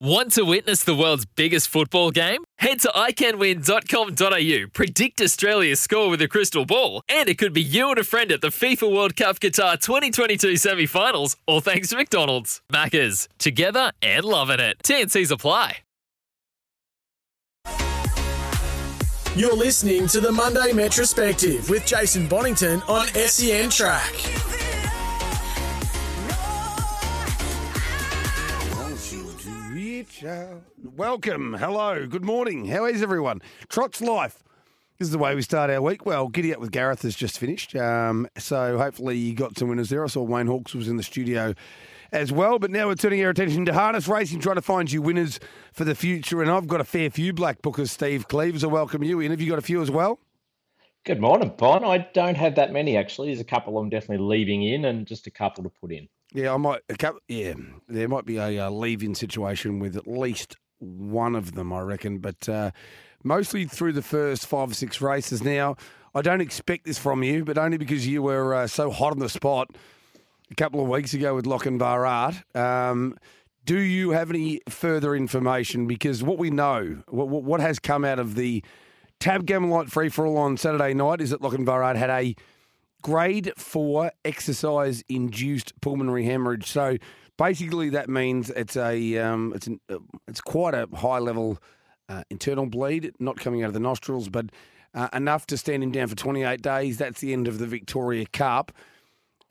Want to witness the world's biggest football game? Head to iCanWin.com.au, predict Australia's score with a crystal ball, and it could be you and a friend at the FIFA World Cup Qatar 2022 semi-finals, all thanks to McDonald's. Maccas, together and loving it. TNCs apply. You're listening to the Monday Metrospective with Jason Bonington on SEN Track. Welcome, hello, good morning. How is everyone? Trot's life. This is the way we start our week. Well, Giddy Up with Gareth has just finished, so hopefully you got some winners there. I saw Wayne Hawkes was in the studio as well, but now we're turning our attention to harness racing, trying to find you winners for the future, and I've got a fair few black bookers. Steve Cleaves, I welcome you in. Have you got a few as well? Good morning, Bon. I don't have that many, actually. There's a couple I'm definitely leaving in and just a couple to put in. Yeah, I might. There might be a leave-in situation with at least one of them, I reckon. But mostly through the first 5 or 6 races. Now, I don't expect this from you, but only because you were so hot on the spot a couple of weeks ago with Lochinvar Art. Do you have any further information? Because what we know, what has come out of the Tabcorp free-for-all on Saturday night is that Lochinvar Art had a Grade 4 exercise-induced pulmonary hemorrhage. So basically, that means it's quite a high-level internal bleed, not coming out of the nostrils, but enough to stand him down for 28 days. That's the end of the Victoria Cup,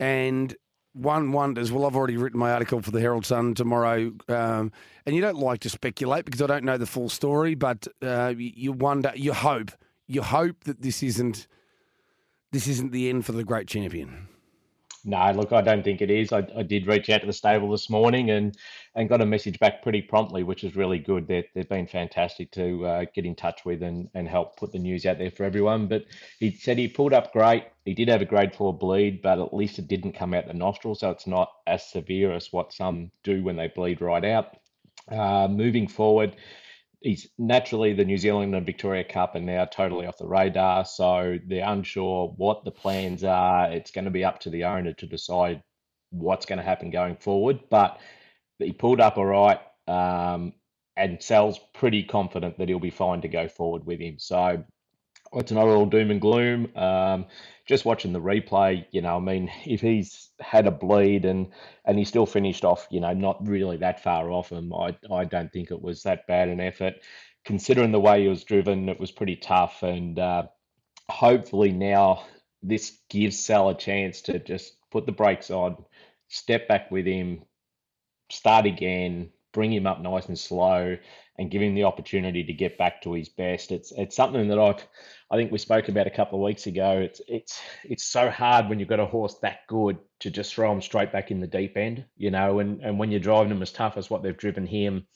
and one wonders. Well, I've already written my article for the Herald Sun tomorrow, and you don't like to speculate because I don't know the full story, but you wonder, you hope that this isn't the end for the great champion. No, look, I don't think it is. I did reach out to the stable this morning and got a message back pretty promptly, which is really good. They've been fantastic to get in touch with and help put the news out there for everyone. But he said he pulled up great. He did have a grade 4 bleed, but at least it didn't come out the nostril, so it's not as severe as what some do when they bleed right out. Moving forward, he's naturally the New Zealand and Victoria Cup are now totally off the radar, so they're unsure what the plans are. It's going to be up to the owner to decide what's going to happen going forward, but he pulled up all right and Sal's pretty confident that he'll be fine to go forward with him. So it's not all doom and gloom. Just watching the replay, if he's had a bleed and he still finished off, not really that far off him. I don't think it was that bad an effort. Considering the way he was driven, it was pretty tough. And hopefully now this gives Sal a chance to just put the brakes on, step back with him, start again, bring him up nice and slow, and give him the opportunity to get back to his best. It's something that I think we spoke about a couple of weeks ago. It's so hard when you've got a horse that good to just throw him straight back in the deep end, and when you're driving him as tough as what they've driven him,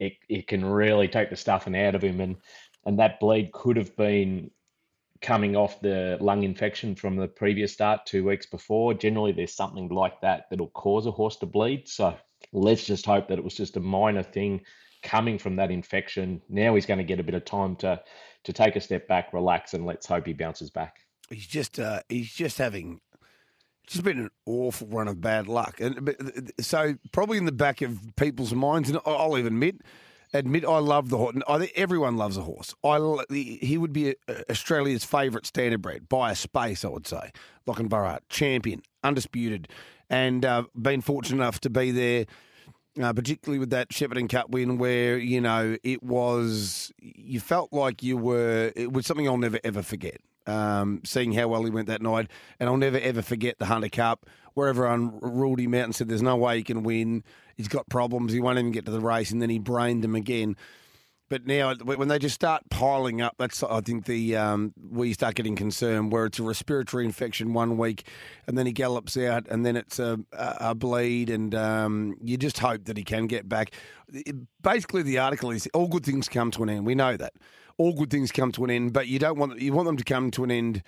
it can really take the stuffing out of him. And that bleed could have been coming off the lung infection from the previous start 2 weeks before. Generally, there's something like that'll cause a horse to bleed. So let's just hope that it was just a minor thing coming from that infection. Now he's going to get a bit of time to take a step back, relax, and let's hope he bounces back. He's just having just been an awful run of bad luck, so probably in the back of people's minds, and I'll even admit I love the horse. I think everyone loves a horse. He would be Australia's favourite standardbred by a space, I would say. Lochinvar Art, champion, undisputed, and been fortunate enough to be there. Particularly with that Shepparton Cup win where, you felt like it was something I'll never, ever forget, seeing how well he went that night. And I'll never, ever forget the Hunter Cup where everyone ruled him out and said, there's no way he can win. He's got problems. He won't even get to the race. And then he brained them again. but now when they just start piling up, that's I think the where you start getting concerned, where it's a respiratory infection 1 week, and then he gallops out, and then it's a bleed, and you just hope that he can get back. Basically, the article is all good things come to an end. We know that all good things come to an end, but you want them to come to an end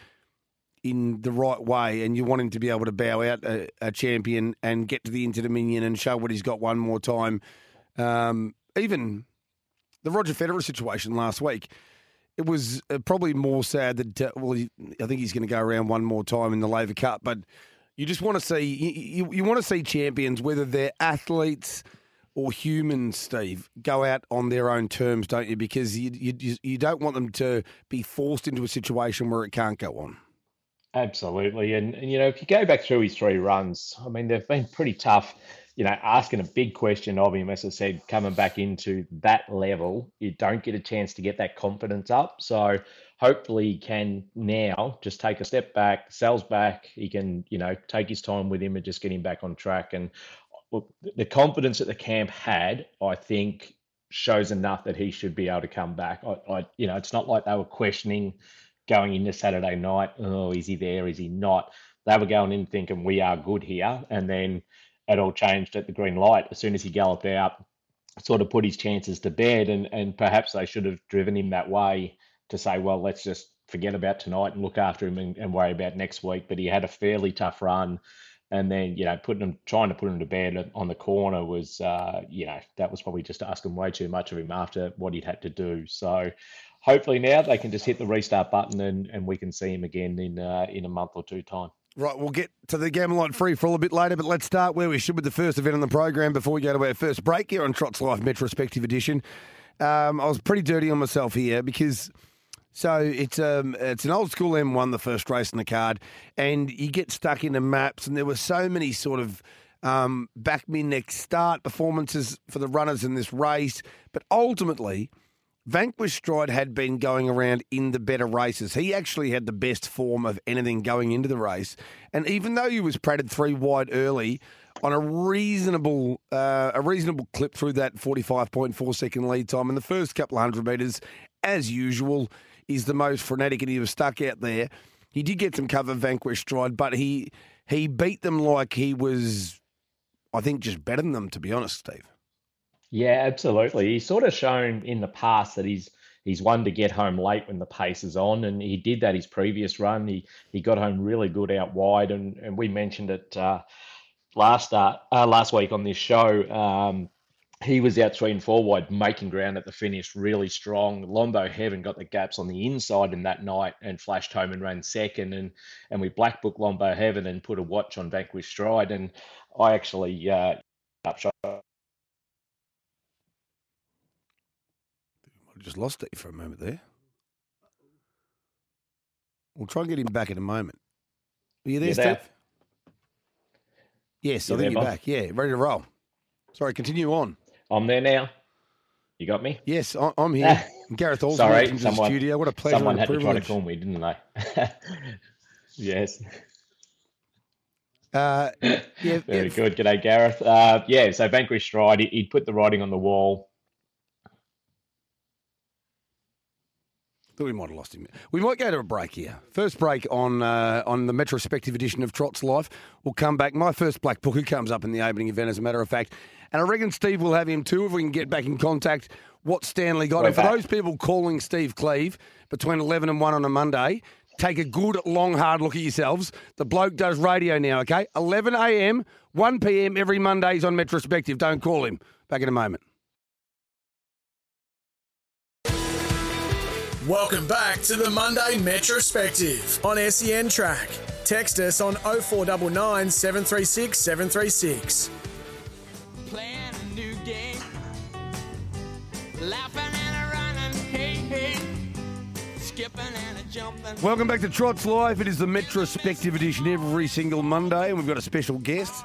in the right way, and you want him to be able to bow out a champion and get to the Inter-Dominion and show what he's got one more time. Even the Roger Federer situation last week, it was probably more sad that, I think he's going to go around one more time in the Laver Cup, but you just want to see, you want to see champions, whether they're athletes or humans, Steve, go out on their own terms, don't you? Because you don't want them to be forced into a situation where it can't go on. Absolutely. And you know, if you go back through his three runs, I mean, they've been pretty tough, you know, asking a big question of him, as I said, coming back into that level, you don't get a chance to get that confidence up. So hopefully he can now just take a step back, sells back. He can, you know, take his time with him and just get him back on track. And look, the confidence that the camp had, I think, shows enough that he should be able to come back. I you know, it's not like they were questioning going into Saturday night, oh, is he there, is he not? They were going in thinking, we are good here. And then it all changed at the green light. As soon as he galloped out, sort of put his chances to bed, and perhaps they should have driven him that way to say, well, let's just forget about tonight and look after him and worry about next week. But he had a fairly tough run. And then, you know, trying to put him to bed on the corner was, you know, that was probably just asking way too much of him after what he'd had to do. So hopefully now they can just hit the restart button and we can see him again in a month or two time. Right, we'll get to the Gamelan free for all a bit later, but let's start where we should with the first event on the program before we go to our first break here on Trot's Life Metrospective Edition. I was pretty dirty on myself here because it's an old school M1, the first race in the card, and you get stuck into maps, and there were so many sort of back me neck start performances for the runners in this race, but ultimately Vanquish Stride had been going around in the better races. He actually had the best form of anything going into the race. And even though he was pratted three wide early on a reasonable clip through that 45.4 second lead time in the first couple of 100 metres, as usual, is the most frenetic, and he was stuck out there. He did get some cover, Vanquish Stride, but he beat them like he was, I think, just better than them, to be honest, Steve. Yeah, absolutely. He's sort of shown in the past that he's one to get home late when the pace is on, and he did that his previous run. He got home really good out wide, and we mentioned it last week on this show. He was out 3 and 4 wide, making ground at the finish, really strong. Lombo Heaven got the gaps on the inside in that night and flashed home and ran second. And we black booked Lombo Heaven and put a watch on Vanquish Stride, and I actually upshot. Just lost it for a moment there. We'll try and get him back in a moment. Are you there, Steph? Yes, I think you're back. Yeah, ready to roll. Sorry, continue on. I'm there now. You got me? Yes, I'm here. Gareth Hall in the studio. What a pleasure. Someone had to try to call me, didn't they? Yes. Very good. G'day, Gareth. So Vanquish Stride, he'd put the writing on the wall. Thought we might have lost him. We might go to a break here. First break on the Metrospective edition of Trot's Life. We'll come back. My first black book, who comes up in the opening event, as a matter of fact. And I reckon Steve will have him too if we can get back in contact. What Stanley Got. And for those people calling Steve Cleave between 11 and 1 on a Monday, take a good, long, hard look at yourselves. The bloke does radio now, okay? 11 a.m., 1 p.m. every Monday he's on Metrospective. Don't call him. Back in a moment. Welcome back to the Monday Metrospective on SEN Track. Text us on 0499 736 736. Playing a new game, laughing and running, hey, skipping and jumping. Welcome back to Trot's Life. It is the Metrospective edition every single Monday, and we've got a special guest.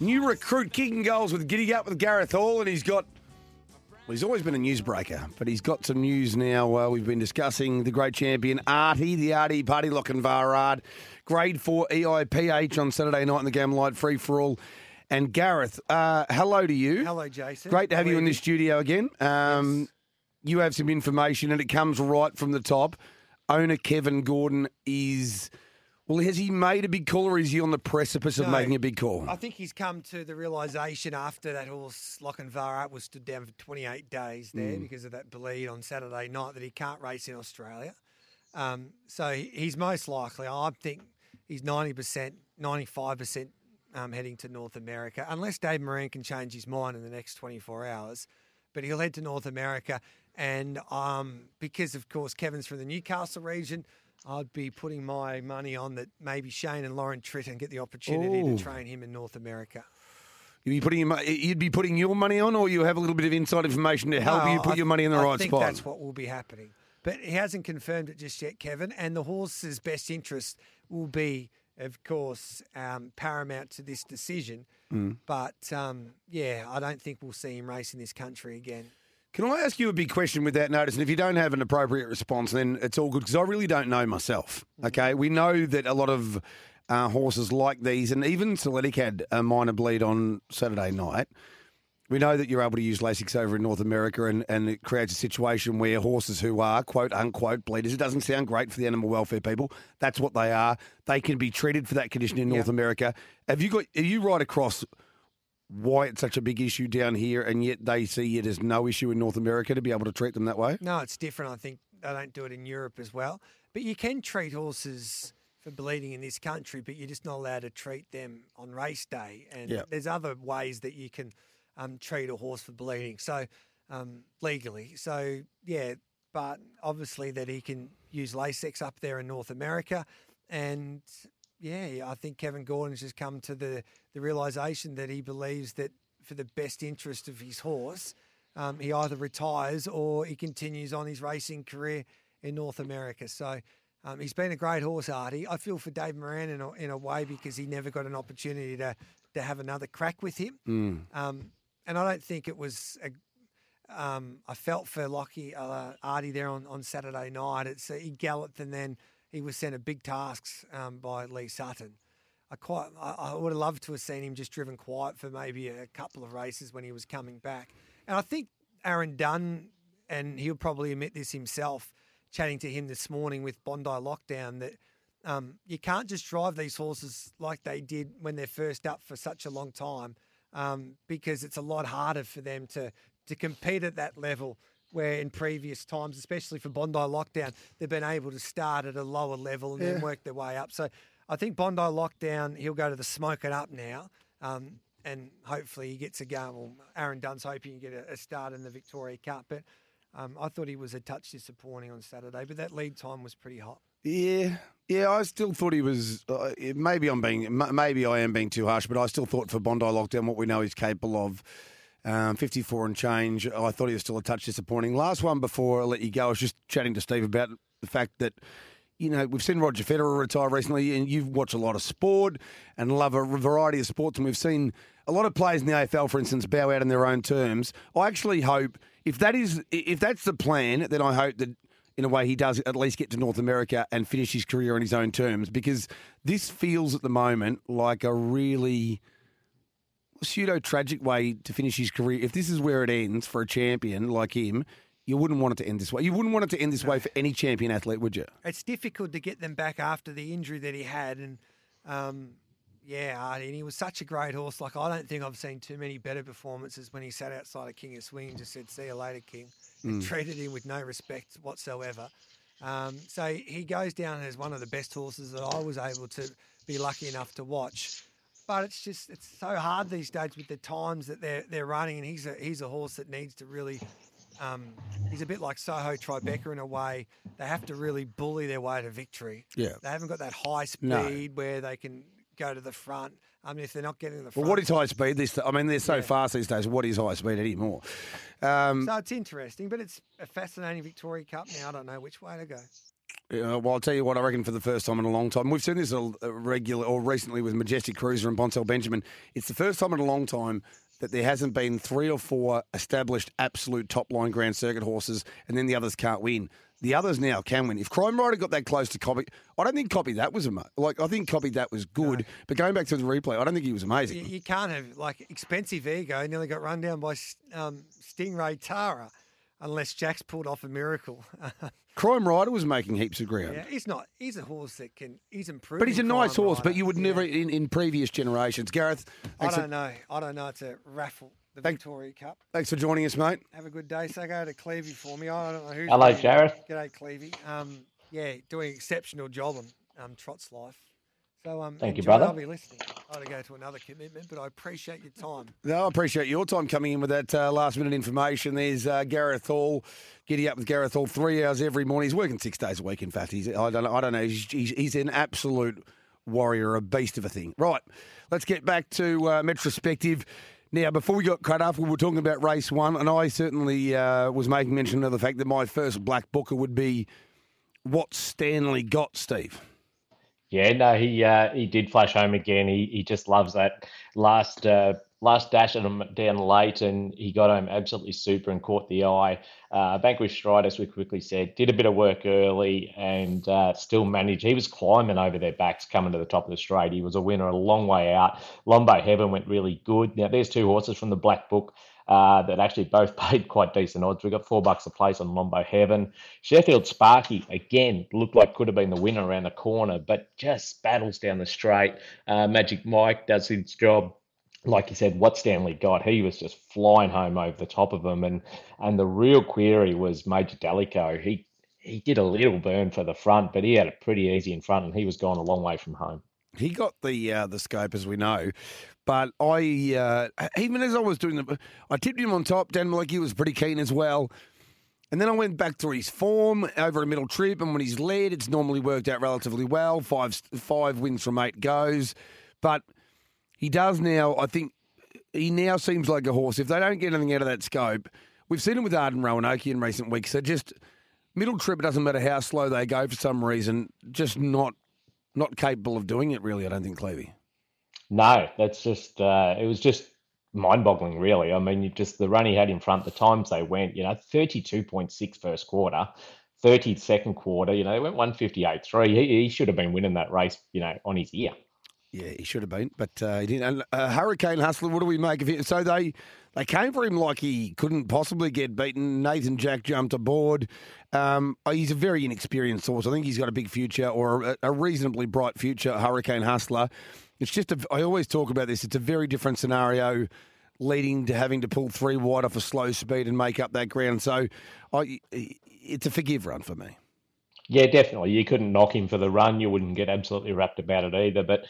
New recruit kicking goals with Giddy Up with Gareth Hall, and he's always been a newsbreaker, but he's got some news now. We've been discussing the great champion, Artie, the Artie Party, Lochinvar Art, Grade 4 EIPH on Saturday night in the Gamelan free-for-all. And Gareth, hello to you. Hello, Jason. Great to have you in the studio again. Yes. you have some information, and it comes right from the top. Owner Kevin Gordon is... Well, has he made a big call, or is he on the precipice of making a big call? I think he's come to the realisation after that horse, Lochinvar Art, was stood down for 28 days there because of that bleed on Saturday night, that he can't race in Australia. So he's most likely, I think he's 90%, 95% heading to North America, unless Dave Moran can change his mind in the next 24 hours. But he'll head to North America. And because, of course, Kevin's from the Newcastle region, I'd be putting my money on that maybe Shane and Lauren Tritton get the opportunity to train him in North America. You'd be putting your money on, or you have a little bit of inside information to help you put your money in the right spot? I think that's what will be happening. But he hasn't confirmed it just yet, Kevin, and the horse's best interest will be, of course, paramount to this decision. But, yeah, I don't think we'll see him race in this country again. Can I ask you a big question with that notice? And if you don't have an appropriate response, then it's all good, because I really don't know myself, okay? We know that a lot of horses like these, and even Selectic had a minor bleed on Saturday night. We know that you're able to use Lasix over in North America, and it creates a situation where horses who are, quote, unquote, bleeders, it doesn't sound great for the animal welfare people. That's what they are. They can be treated for that condition in North America. Are you right across why it's such a big issue down here, and yet they see it as no issue in North America to be able to treat them that way? No, it's different. I think they don't do it in Europe as well. But you can treat horses for bleeding in this country, but you're just not allowed to treat them on race day. And there's other ways that you can treat a horse for bleeding, so legally. So, yeah, but obviously that he can use Lasix up there in North America. And... yeah, I think Kevin Gordon's just come to the realisation that he believes that for the best interest of his horse, he either retires or he continues on his racing career in North America. So he's been a great horse, Artie. I feel for Dave Moran in a way, because he never got an opportunity to have another crack with him. And I don't think it was I felt for Artie there on Saturday night. He galloped, and then he was sent a big tasks by Lee Sutton. I would have loved to have seen him just driven quiet for maybe a couple of races when he was coming back. And I think Aaron Dunn, and he'll probably admit this himself, chatting to him this morning with Bondi Lockdown, that you can't just drive these horses like they did when they're first up for such a long time, because it's a lot harder for them to compete at that level, where in previous times, especially for Bondi Lockdown, they've been able to start at a lower level and then work their way up. So I think Bondi Lockdown, he'll go to the smoke it up now, and hopefully he gets a go. Well, Aaron Dunn's hoping he can get a start in the Victoria Cup, but I thought he was a touch disappointing on Saturday, but that lead time was pretty hot. Yeah, I still thought he was. Maybe I am being too harsh, but I still thought for Bondi Lockdown, what we know he's capable of, 54 and change, I thought he was still a touch disappointing. Last one before I let you go, I was just chatting to Steve about the fact that, you know, we've seen Roger Federer retire recently, and you've watched a lot of sport and love a variety of sports, and we've seen a lot of players in the AFL, for instance, bow out on their own terms. I actually hope, if that's the plan, then I hope that, in a way, he does at least get to North America and finish his career on his own terms, because this feels at the moment like a really pseudo-tragic way to finish his career. If this is where it ends for a champion like him, you wouldn't want it to end this way. You wouldn't want it to end this way for any champion athlete, would you? It's difficult to get them back after the injury that he had. And, and he was such a great horse. Like, I don't think I've seen too many better performances when he sat outside of King of Swing and just said, see you later, King, and treated him with no respect whatsoever. So he goes down as one of the best horses that I was able to be lucky enough to watch. But it's so hard these days with the times that they're running, and he's a horse that needs to really, he's a bit like Soho Tribeca in a way. They have to really bully their way to victory. Yeah, they haven't got that high speed where they can go to the front. I mean, if they're not getting to the front. Well, what is high speed? They're so fast these days. What is high speed anymore? So it's interesting, but it's a fascinating Victoria Cup now. I don't know which way to go. Well, I'll tell you what, I reckon for the first time in a long time, we've seen this recently with Majestic Cruiser and Bonsell Benjamin, it's the first time in a long time that there hasn't been three or four established absolute top-line Grand Circuit horses, and then the others can't win. The others now can win. If Crime Rider got that close to Copy, I don't think Copy That was amazing. Like, I think Copy That was good, but going back to the replay, I don't think he was amazing. You can't have, like, Expensive Ego nearly got run down by Stingray Tara. unless Jack's pulled off a miracle. Crime Rider was making heaps of ground. Yeah, he's not. He's a horse that can. He's improved. But he's a nice horse. Rider. But you would never in previous generations, Gareth. I don't know. It's a raffle. The Victoria Cup. Thanks for joining us, mate. Have a good day. So go to Cleavey for me. I don't know who's. Hello, Gareth. G'day, Cleavey. Yeah, doing an exceptional job on Trot's life. So thank you, brother. I'll be listening. I had to go to another commitment, but I appreciate your time. No, I appreciate your time coming in with that last-minute information. There's Gareth Hall, Giddy Up with Gareth Hall, 3 hours every morning. He's working 6 days a week, in fact. I don't know. He's an absolute warrior, a beast of a thing. Right, let's get back to Metrospective. Now, before we got cut off, we were talking about race one, and I certainly was making mention of the fact that my first black booker would be What Stanley Got, Steve. Yeah, no, he did flash home again. He just loves that last dash at him down late, and he got home absolutely super and caught the eye. Vanquish Stride, as we quickly said, did a bit of work early and still managed. He was climbing over their backs coming to the top of the straight. He was a winner a long way out. Lombo Heaven went really good. Now, there's two horses from the Black Book that actually both paid quite decent odds. We got $4 a place on Lombo Heaven. Sheffield Sparky, again, looked like could have been the winner around the corner, but just battles down the straight. Magic Mike does his job. Like you said, What Stanley Got, he was just flying home over the top of him. And the real query was Major Dalico. He did a little burn for the front, but he had it pretty easy in front, and he was going a long way from home. He got the scope, as we know. But I, even as I was doing the, I tipped him on top. Dan Malecki was pretty keen as well. And then I went back through his form over a middle trip. And when he's led, it's normally worked out relatively well. Five wins from 8 goes. But he does now, I think, he now seems like a horse. If they don't get anything out of that scope, we've seen it with Arden Roanoke in recent weeks. So just middle trip, it doesn't matter how slow they go for some reason, just not capable of doing it, really, I don't think, Cleavey. No, that's just, it was just mind-boggling, really. I mean, just the run he had in front, the times they went, 32.6 first quarter. 30 second quarter, they went 158.3. He should have been winning that race, on his ear. Yeah, he should have been, but he didn't. And Hurricane Hustler, what do we make of it? So they came for him like he couldn't possibly get beaten. Nathan Jack jumped aboard. He's a very inexperienced horse. I think he's got a big future, or a reasonably bright future, Hurricane Hustler. It's just, I always talk about this, it's a very different scenario leading to having to pull 3 wide off a slow speed and make up that ground. So it's a forgive run for me. Yeah, definitely. You couldn't knock him for the run. You wouldn't get absolutely wrapped about it either. But,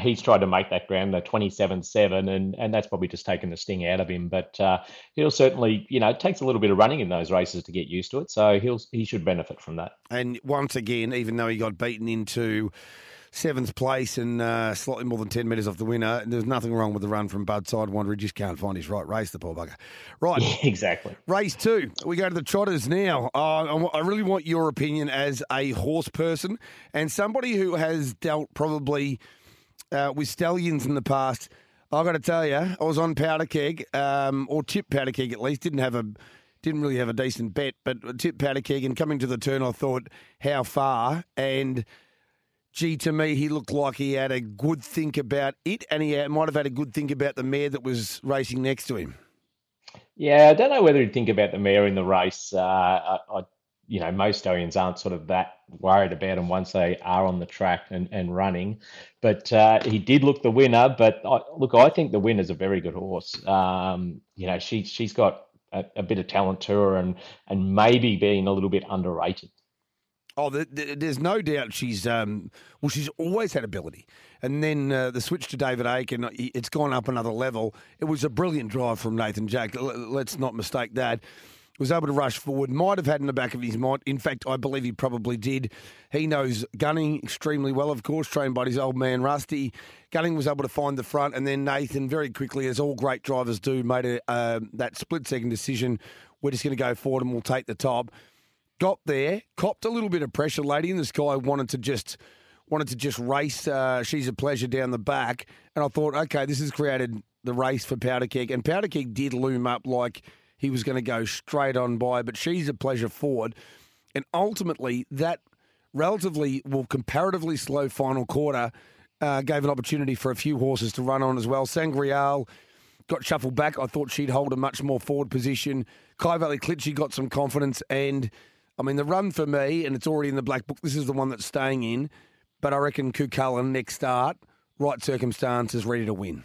he's tried to make that ground the 27.7, and that's probably just taken the sting out of him. But he'll certainly, it takes a little bit of running in those races to get used to it. So he should benefit from that. And once again, even though he got beaten into 7th place and slightly more than 10 metres off the winner, there's nothing wrong with the run from Budside Wanderer. He just can't find his right race, the poor bugger. Right. Yeah, exactly. Race 2. We go to the Trotters now. I really want your opinion as a horse person and somebody who has dealt probably with stallions in the past. I've got to tell you, I was on Powder Keg, or tipped Powder Keg at least, didn't really have a decent bet, but tipped Powder Keg, and coming to the turn I thought, how far? And gee, to me, he looked like he had a good think about it, and he might have had a good think about the mare that was racing next to him. Yeah, I don't know whether he'd think about the mare in the race. I most stallions aren't sort of that worried about them once they are on the track and running. But he did look the winner. But I think the winner's a very good horse. She's got a bit of talent to her and maybe being a little bit underrated. Oh, there's no doubt she's always had ability. And then the switch to David Aiken, it's gone up another level. It was a brilliant drive from Nathan Jack. Let's not mistake that. Was able to rush forward, might have had in the back of his mind. In fact, I believe he probably did. He knows Gunning extremely well, of course, trained by his old man, Rusty. Gunning was able to find the front, and then Nathan very quickly, as all great drivers do, made that split-second decision. We're just going to go forward and we'll take the top. Got there, copped a little bit of pressure. Lady in the Sky wanted to just race. She's a Pleasure down the back, and I thought, okay, this has created the race for Powder Keg, and Powder Keg did loom up like he was going to go straight on by, but She's a Pleasure forward, and ultimately that comparatively slow final quarter gave an opportunity for a few horses to run on as well. Sangreal got shuffled back. I thought she'd hold a much more forward position. Kai Valley Klitschy got some confidence. And, I mean, the run for me, and it's already in the black book, this is the one that's staying in. But I reckon Kukulain, next start, right circumstances, ready to win.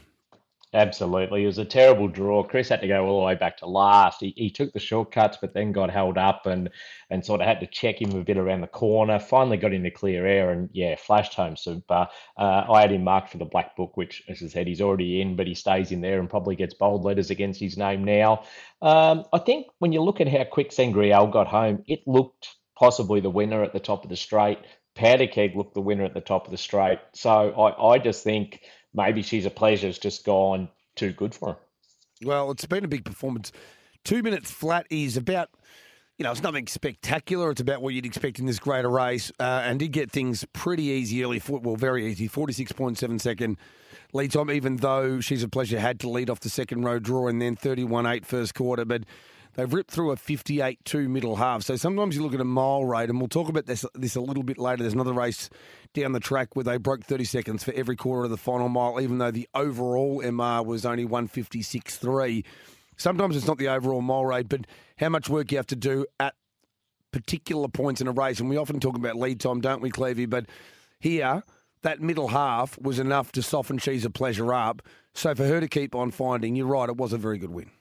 Absolutely. It was a terrible draw. Chris had to go all the way back to last. He took the shortcuts, but then got held up and sort of had to check him a bit around the corner. Finally got into clear air and, yeah, flashed home super. I had him marked for the black book, which, as I said, he's already in, but he stays in there and probably gets bold letters against his name now. I think when you look at how quick Sangreal got home, it looked possibly the winner at the top of the straight. Powder Keg looked the winner at the top of the straight. So I just think maybe She's a Pleasure has just gone too good for her. Well, it's been a big performance. 2 minutes flat is about, you know, it's nothing spectacular. It's about what you'd expect in this greater race, and did get things pretty easy early. Well, very easy. 46.7 second lead time, even though She's a Pleasure had to lead off the second row draw and then 31.8 first quarter. But they've ripped through a 58.2 middle half. So sometimes you look at a mile rate, and we'll talk about this a little bit later. There's another race down the track where they broke 30 seconds for every quarter of the final mile, even though the overall MR was only 156.3. Sometimes it's not the overall mile rate, but how much work you have to do at particular points in a race. And we often talk about lead time, don't we, Clevey? But here, that middle half was enough to soften She's a Pleasure up. So for her to keep on finding, you're right, it was a very good win.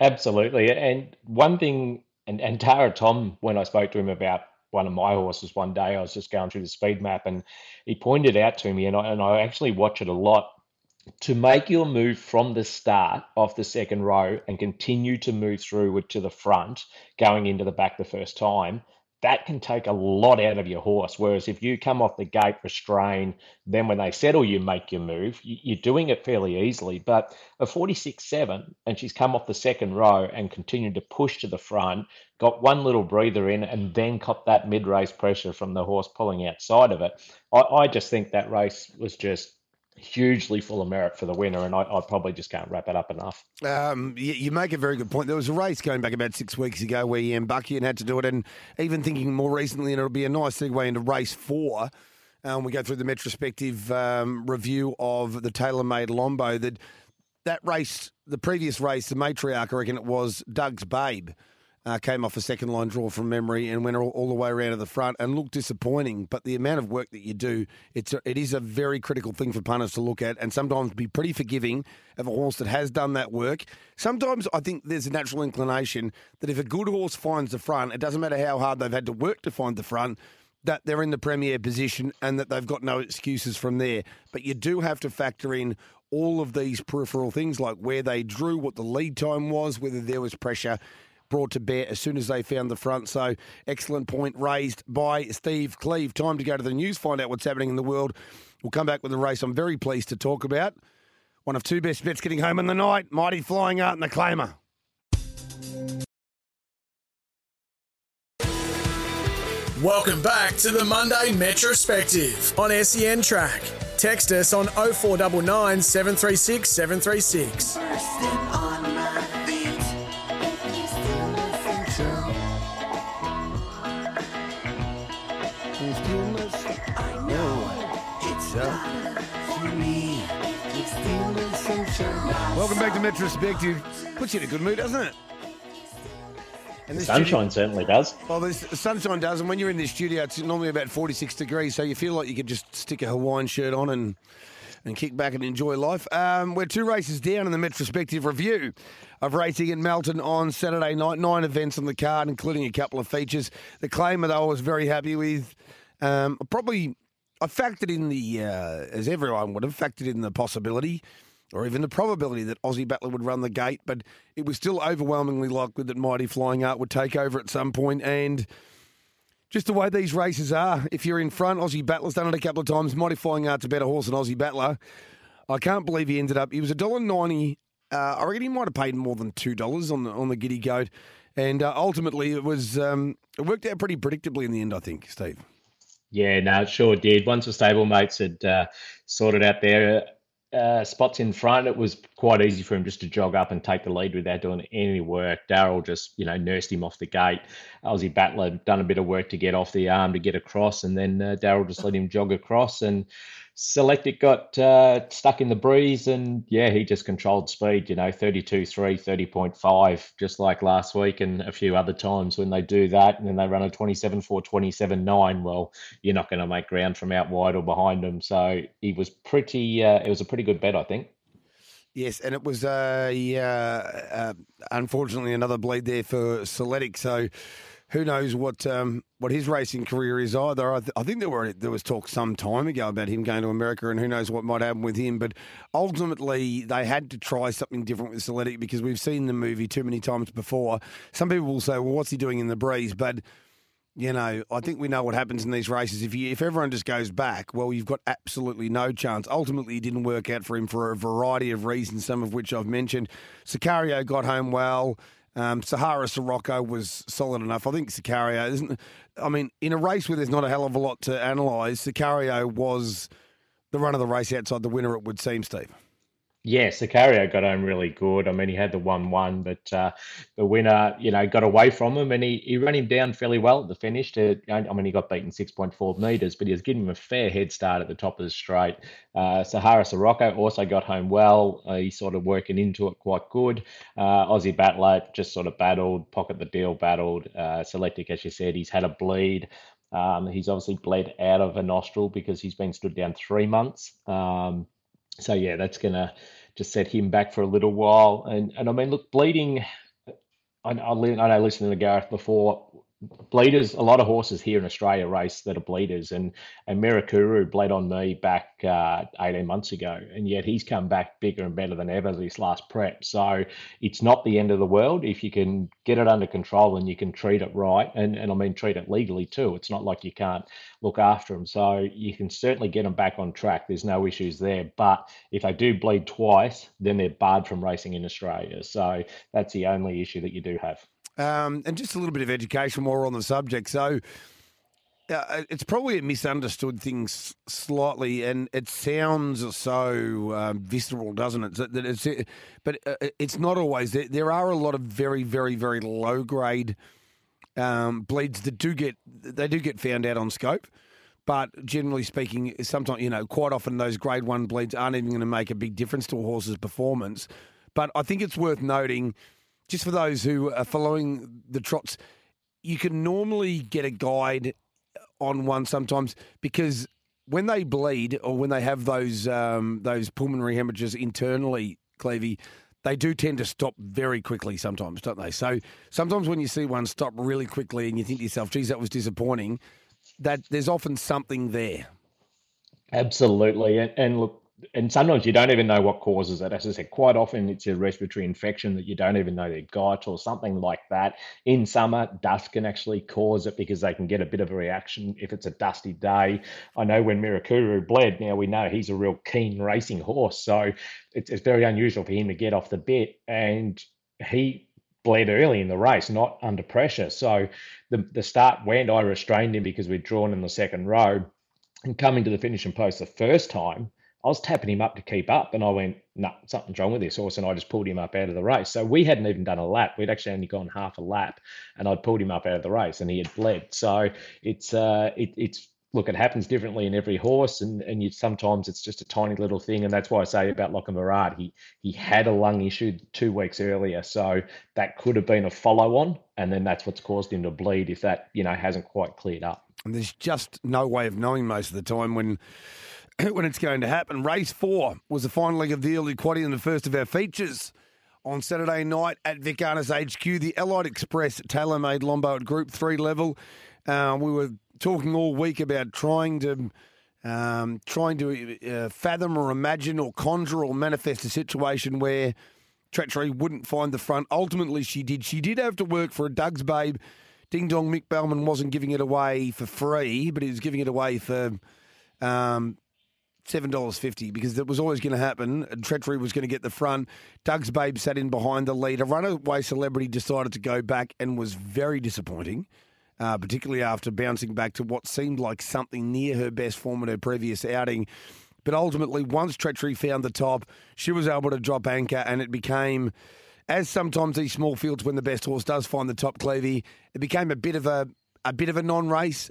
Absolutely. And one thing, and Tara Tom, when I spoke to him about one of my horses one day, I was just going through the speed map and he pointed out to me, and I actually watch it a lot, to make your move from the start off the second row and continue to move through to the front, going into the back the first time, that can take a lot out of your horse. Whereas if you come off the gate, restrain, then when they settle, you make your move, you're doing it fairly easily. But a 46.7, and she's come off the second row and continued to push to the front, got one little breather in, and then caught that mid-race pressure from the horse pulling outside of it. I just think that race was just hugely full of merit for the winner, and I probably just can't wrap it up enough. You make a very good point. There was a race going back about 6 weeks ago where Ian Buckian had to do it, and even thinking more recently, and it'll be a nice segue into race 4, we go through the retrospective review of the Tailor-Made Lombo, that race, the previous race, the matriarch, I reckon it was, Doug's Babe, came off a second-line draw from memory and went all the way around to the front and looked disappointing. But the amount of work that you do, it is a very critical thing for punters to look at and sometimes be pretty forgiving of a horse that has done that work. Sometimes I think there's a natural inclination that if a good horse finds the front, it doesn't matter how hard they've had to work to find the front, that they're in the premier position and that they've got no excuses from there. But you do have to factor in all of these peripheral things like where they drew, what the lead time was, whether there was pressure brought to bear as soon as they found the front. So excellent point raised by Steve Cleave. Time to go to the news, find out what's happening in the world. We'll come back with a race I'm very pleased to talk about. One of two best bets getting home in the night, Mighty Flying Art and the Claimer. Welcome back to the Monday Metrospective on SEN Track. Text us on 0499 736 736. Welcome back to Metrospective. Puts you in a good mood, doesn't it? And this sunshine certainly does. Well, the sunshine does, and when you're in the studio, it's normally about 46 degrees, so you feel like you could just stick a Hawaiian shirt on and kick back and enjoy life. We're two races down in the Metrospective review of racing in Melton on Saturday night. 9 events on the card, including a couple of features. The Claimer, though, I was very happy with. I factored in as everyone would have, factored in the possibility or even the probability that Aussie Battler would run the gate, but it was still overwhelmingly likely that Mighty Flying Art would take over at some point. And just the way these races are, if you're in front, Aussie Battler's done it a couple of times. Mighty Flying Art's a better horse than Aussie Battler. I can't believe he ended up. He was $1.90. I reckon he might have paid more than $2 on the Giddy Goat. And ultimately, it was it worked out pretty predictably in the end, I think, Steve. Yeah, no, it sure did. Once the stablemates had sorted out their spots in front, it was quite easy for him just to jog up and take the lead without doing any work. Darryl just, nursed him off the gate. Aussie Battler done a bit of work to get off the arm to get across, and then Darryl just let him jog across. And Selectic got stuck in the breeze, and yeah, he just controlled speed, you know, 32.3, 30.5, just like last week and a few other times when they do that, and then they run a 27.4, 27.9. Well, you're not going to make ground from out wide or behind them. So he was pretty, it was a pretty good bet, I think. Yes, and it was unfortunately another bleed there for Selectic. So who knows what his racing career is either. I think there was talk some time ago about him going to America, and who knows what might happen with him. But ultimately, they had to try something different with Selectic, because we've seen the movie too many times before. Some people will say, "Well, what's he doing in the breeze?" But you know, I think we know what happens in these races. If everyone just goes back, well, you've got absolutely no chance. Ultimately, it didn't work out for him for a variety of reasons, some of which I've mentioned. Sicario got home well. Sahara Sirocco was solid enough. I think Sicario isn't... I mean, in a race where there's not a hell of a lot to analyse, Sicario was the run of the race outside the winner, it would seem, Steve. Yeah, Sicario got home really good. I mean, he had the 1-1, but the winner, you know, got away from him, and he ran him down fairly well at the finish. I mean, he got beaten 6.4 metres, but he was giving him a fair head start at the top of the straight. Sahara Sirocco also got home well. He's sort of working into it quite good. Aussie Battler just sort of battled, pocket the deal, battled. Selectic, as you said, he's had a bleed. He's obviously bled out of a nostril because he's been stood down 3 months. So, yeah, that's going to just set him back for a little while. And I mean, look, bleeding, I know listening to Gareth before, bleeders, a lot of horses here in Australia race that are bleeders. And Mirakuru bled on me back 18 months ago, and yet he's come back bigger and better than ever this last prep. So it's not the end of the world if you can get it under control and you can treat it right. And I mean, treat it legally too. It's not like you can't look after them. So you can certainly get them back on track. There's no issues there. But if they do bleed twice, then they're barred from racing in Australia. So that's the only issue that you do have. And just a little bit of education while we're on the subject. So it's probably a misunderstood thing slightly, and it sounds so visceral, doesn't it? But it's not always. There are a lot of very, very, very low-grade bleeds that do get found out on scope. But generally speaking, sometimes, you know, quite often those grade one bleeds aren't even going to make a big difference to a horse's performance. But I think it's worth noting, just for those who are following the trots, you can normally get a guide on one sometimes, because when they bleed or when they have those pulmonary hemorrhages internally, Clevey, they do tend to stop very quickly sometimes, don't they? So sometimes when you see one stop really quickly and you think to yourself, geez, that was disappointing, that there's often something there. Absolutely. And look, and sometimes you don't even know what causes it. As I said, quite often it's a respiratory infection that you don't even know they've got or something like that. In summer, dust can actually cause it because they can get a bit of a reaction if it's a dusty day. I know when Mirakuru bled, now we know he's a real keen racing horse. So it's very unusual for him to get off the bit. And he bled early in the race, not under pressure. So the start went, I restrained him because we'd drawn in the second row. And coming to the finishing post the first time, I was tapping him up to keep up, and I went, no, something's wrong with this horse, and I just pulled him up out of the race. So we hadn't even done a lap. We'd actually only gone half a lap, and I'd pulled him up out of the race, and he had bled. So it's look, it happens differently in every horse, and you, sometimes it's just a tiny little thing, and that's why I say about Lochinvar Art, he had a lung issue 2 weeks earlier, so that could have been a follow-on, and then that's what's caused him to bleed if that, you know, hasn't quite cleared up. And there's just no way of knowing most of the time when it's going to happen. Race 4 was the final leg of the early quaddie and the first of our features on Saturday night at Vicana's HQ, the Allied Express Tailor-Made Lombo at Group 3 level. We were talking all week about trying to fathom or imagine or conjure or manifest a situation where Treachery wouldn't find the front. Ultimately, she did. She did have to work for a Doug's Babe. Ding Dong Mick Bellman wasn't giving it away for free, but he was giving it away for $7.50, because that was always going to happen. Treachery was going to get the front. Doug's Babe sat in behind the lead. A runaway celebrity decided to go back and was very disappointing, particularly after bouncing back to what seemed like something near her best form in her previous outing. But ultimately, once Treachery found the top, she was able to drop anchor, and it became, as sometimes these small fields when the best horse does find the top, Clevey, it became a bit of a non-race.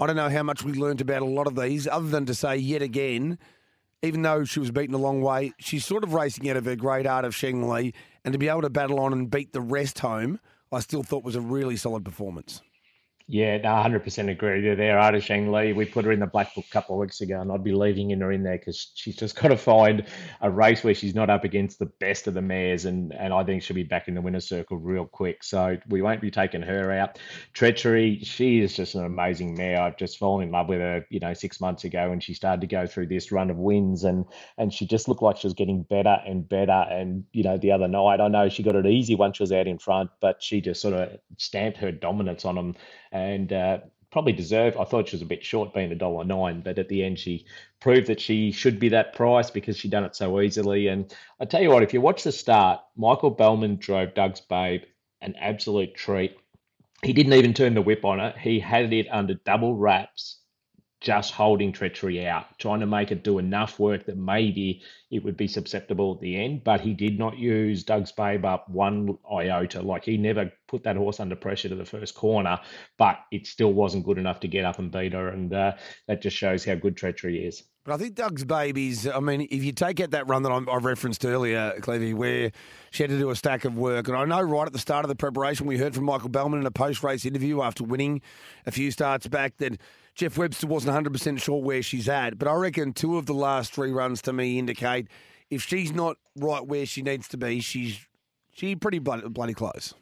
I don't know how much we learnt about a lot of these, other than to say yet again, even though she was beaten a long way, she's sort of racing out of her great art of Shengley, and to be able to battle on and beat the rest home, I still thought was a really solid performance. Yeah, no, 100% agree with you there, Artishang Lee. We put her in the Black Book a couple of weeks ago, and I'd be leaving her in there because she's just got to find a race where she's not up against the best of the mares, and I think she'll be back in the winner's circle real quick. So we won't be taking her out. Treachery, she is just an amazing mare. I've just fallen in love with her, 6 months ago, and she started to go through this run of wins, and she just looked like she was getting better and better. And, the other night, I know she got it easy once she was out in front, but she just sort of stamped her dominance on them. And probably deserved. I thought she was a bit short being $1.09, but at the end she proved that she should be that price because she done it so easily. And I tell you what, if you watch the start, Michael Bellman drove Doug's Babe, an absolute treat. He didn't even turn the whip on it. He had it under double wraps, just holding Treachery out, trying to make it do enough work that maybe it would be susceptible at the end, but he did not use Doug's Babe up one iota. Like, he never put that horse under pressure to the first corner, but it still wasn't good enough to get up and beat her, and that just shows how good Treachery is. But I think Doug's Babe is, if you take out that run that I referenced earlier, Clevey, where she had to do a stack of work, and I know right at the start of the preparation we heard from Michael Bellman in a post-race interview after winning a few starts back that Jeff Webster wasn't 100% sure where she's at, but I reckon two of the last three runs to me indicate if she's not right where she needs to be, she's pretty bloody close.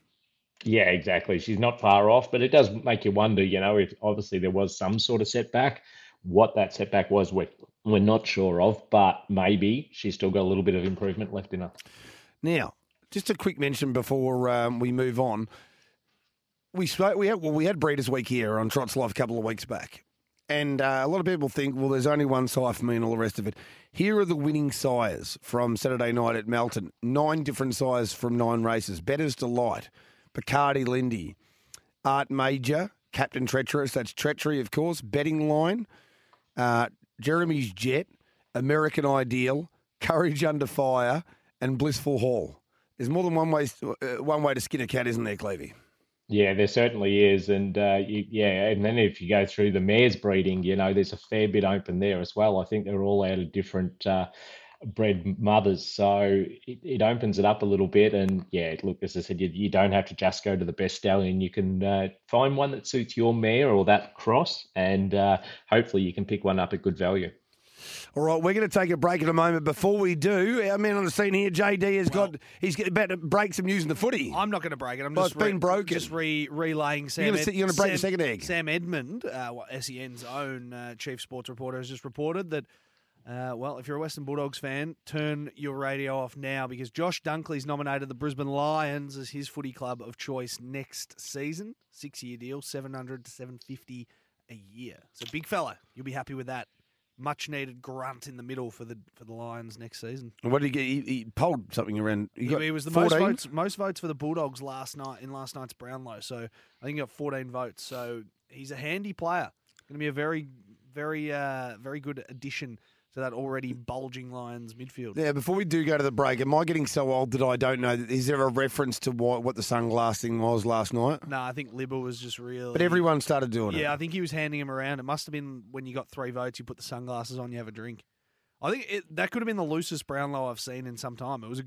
Yeah, exactly. She's not far off, but it does make you wonder, if obviously there was some sort of setback, what that setback was, we're not sure of, but maybe she's still got a little bit of improvement left in her. Now, just a quick mention before we move on. We had Breeders' Week here on Trot's Life a couple of weeks back. And a lot of people think, well, there's only one sire for me and all the rest of it. Here are the winning sires from Saturday night at Melton. 9 different sires from 9 races. Better's Delight, Picardy Lindy, Art Major, Captain Treacherous, that's Treachery, of course, Betting Line, Jeremy's Jet, American Ideal, Courage Under Fire, and Blissful Hall. There's more than one way to skin a cat, isn't there, Clevey? Yeah, there certainly is. And and then if you go through the mare's breeding, there's a fair bit open there as well. I think they're all out of different bred mothers. So it opens it up a little bit. And yeah, look, as I said, you don't have to just go to the best stallion. You can find one that suits your mare or that cross, and hopefully you can pick one up at good value. All right, we're going to take a break in a moment. Before we do, our man on the scene here, JD, he's about to break some news in the footy. I'm not going to break it. I'm just relaying Sam. You're going to break the second egg. Sam Edmund, SEN's own chief sports reporter, has just reported that, if you're a Western Bulldogs fan, turn your radio off now because Josh Dunkley's nominated the Brisbane Lions as his footy club of choice next season. 6-year deal, $700 to $750 a year. So big fella, you'll be happy with that. Much needed grunt in the middle for the Lions next season. What did he get? He polled something around. He was the 14? most votes for the Bulldogs last night in last night's Brownlow. So I think he got 14 votes. So he's a handy player. Going to be a very, very, very good addition to that already bulging Lions midfield. Yeah. Before we do go to the break, am I getting so old that I don't know? Is there a reference to what the sunglass thing was last night? No, I think Libba was just real. But everyone started doing it. Yeah, I think he was handing him around. It must have been when you got 3 votes, you put the sunglasses on, you have a drink. I think that could have been the loosest Brownlow I've seen in some time. It was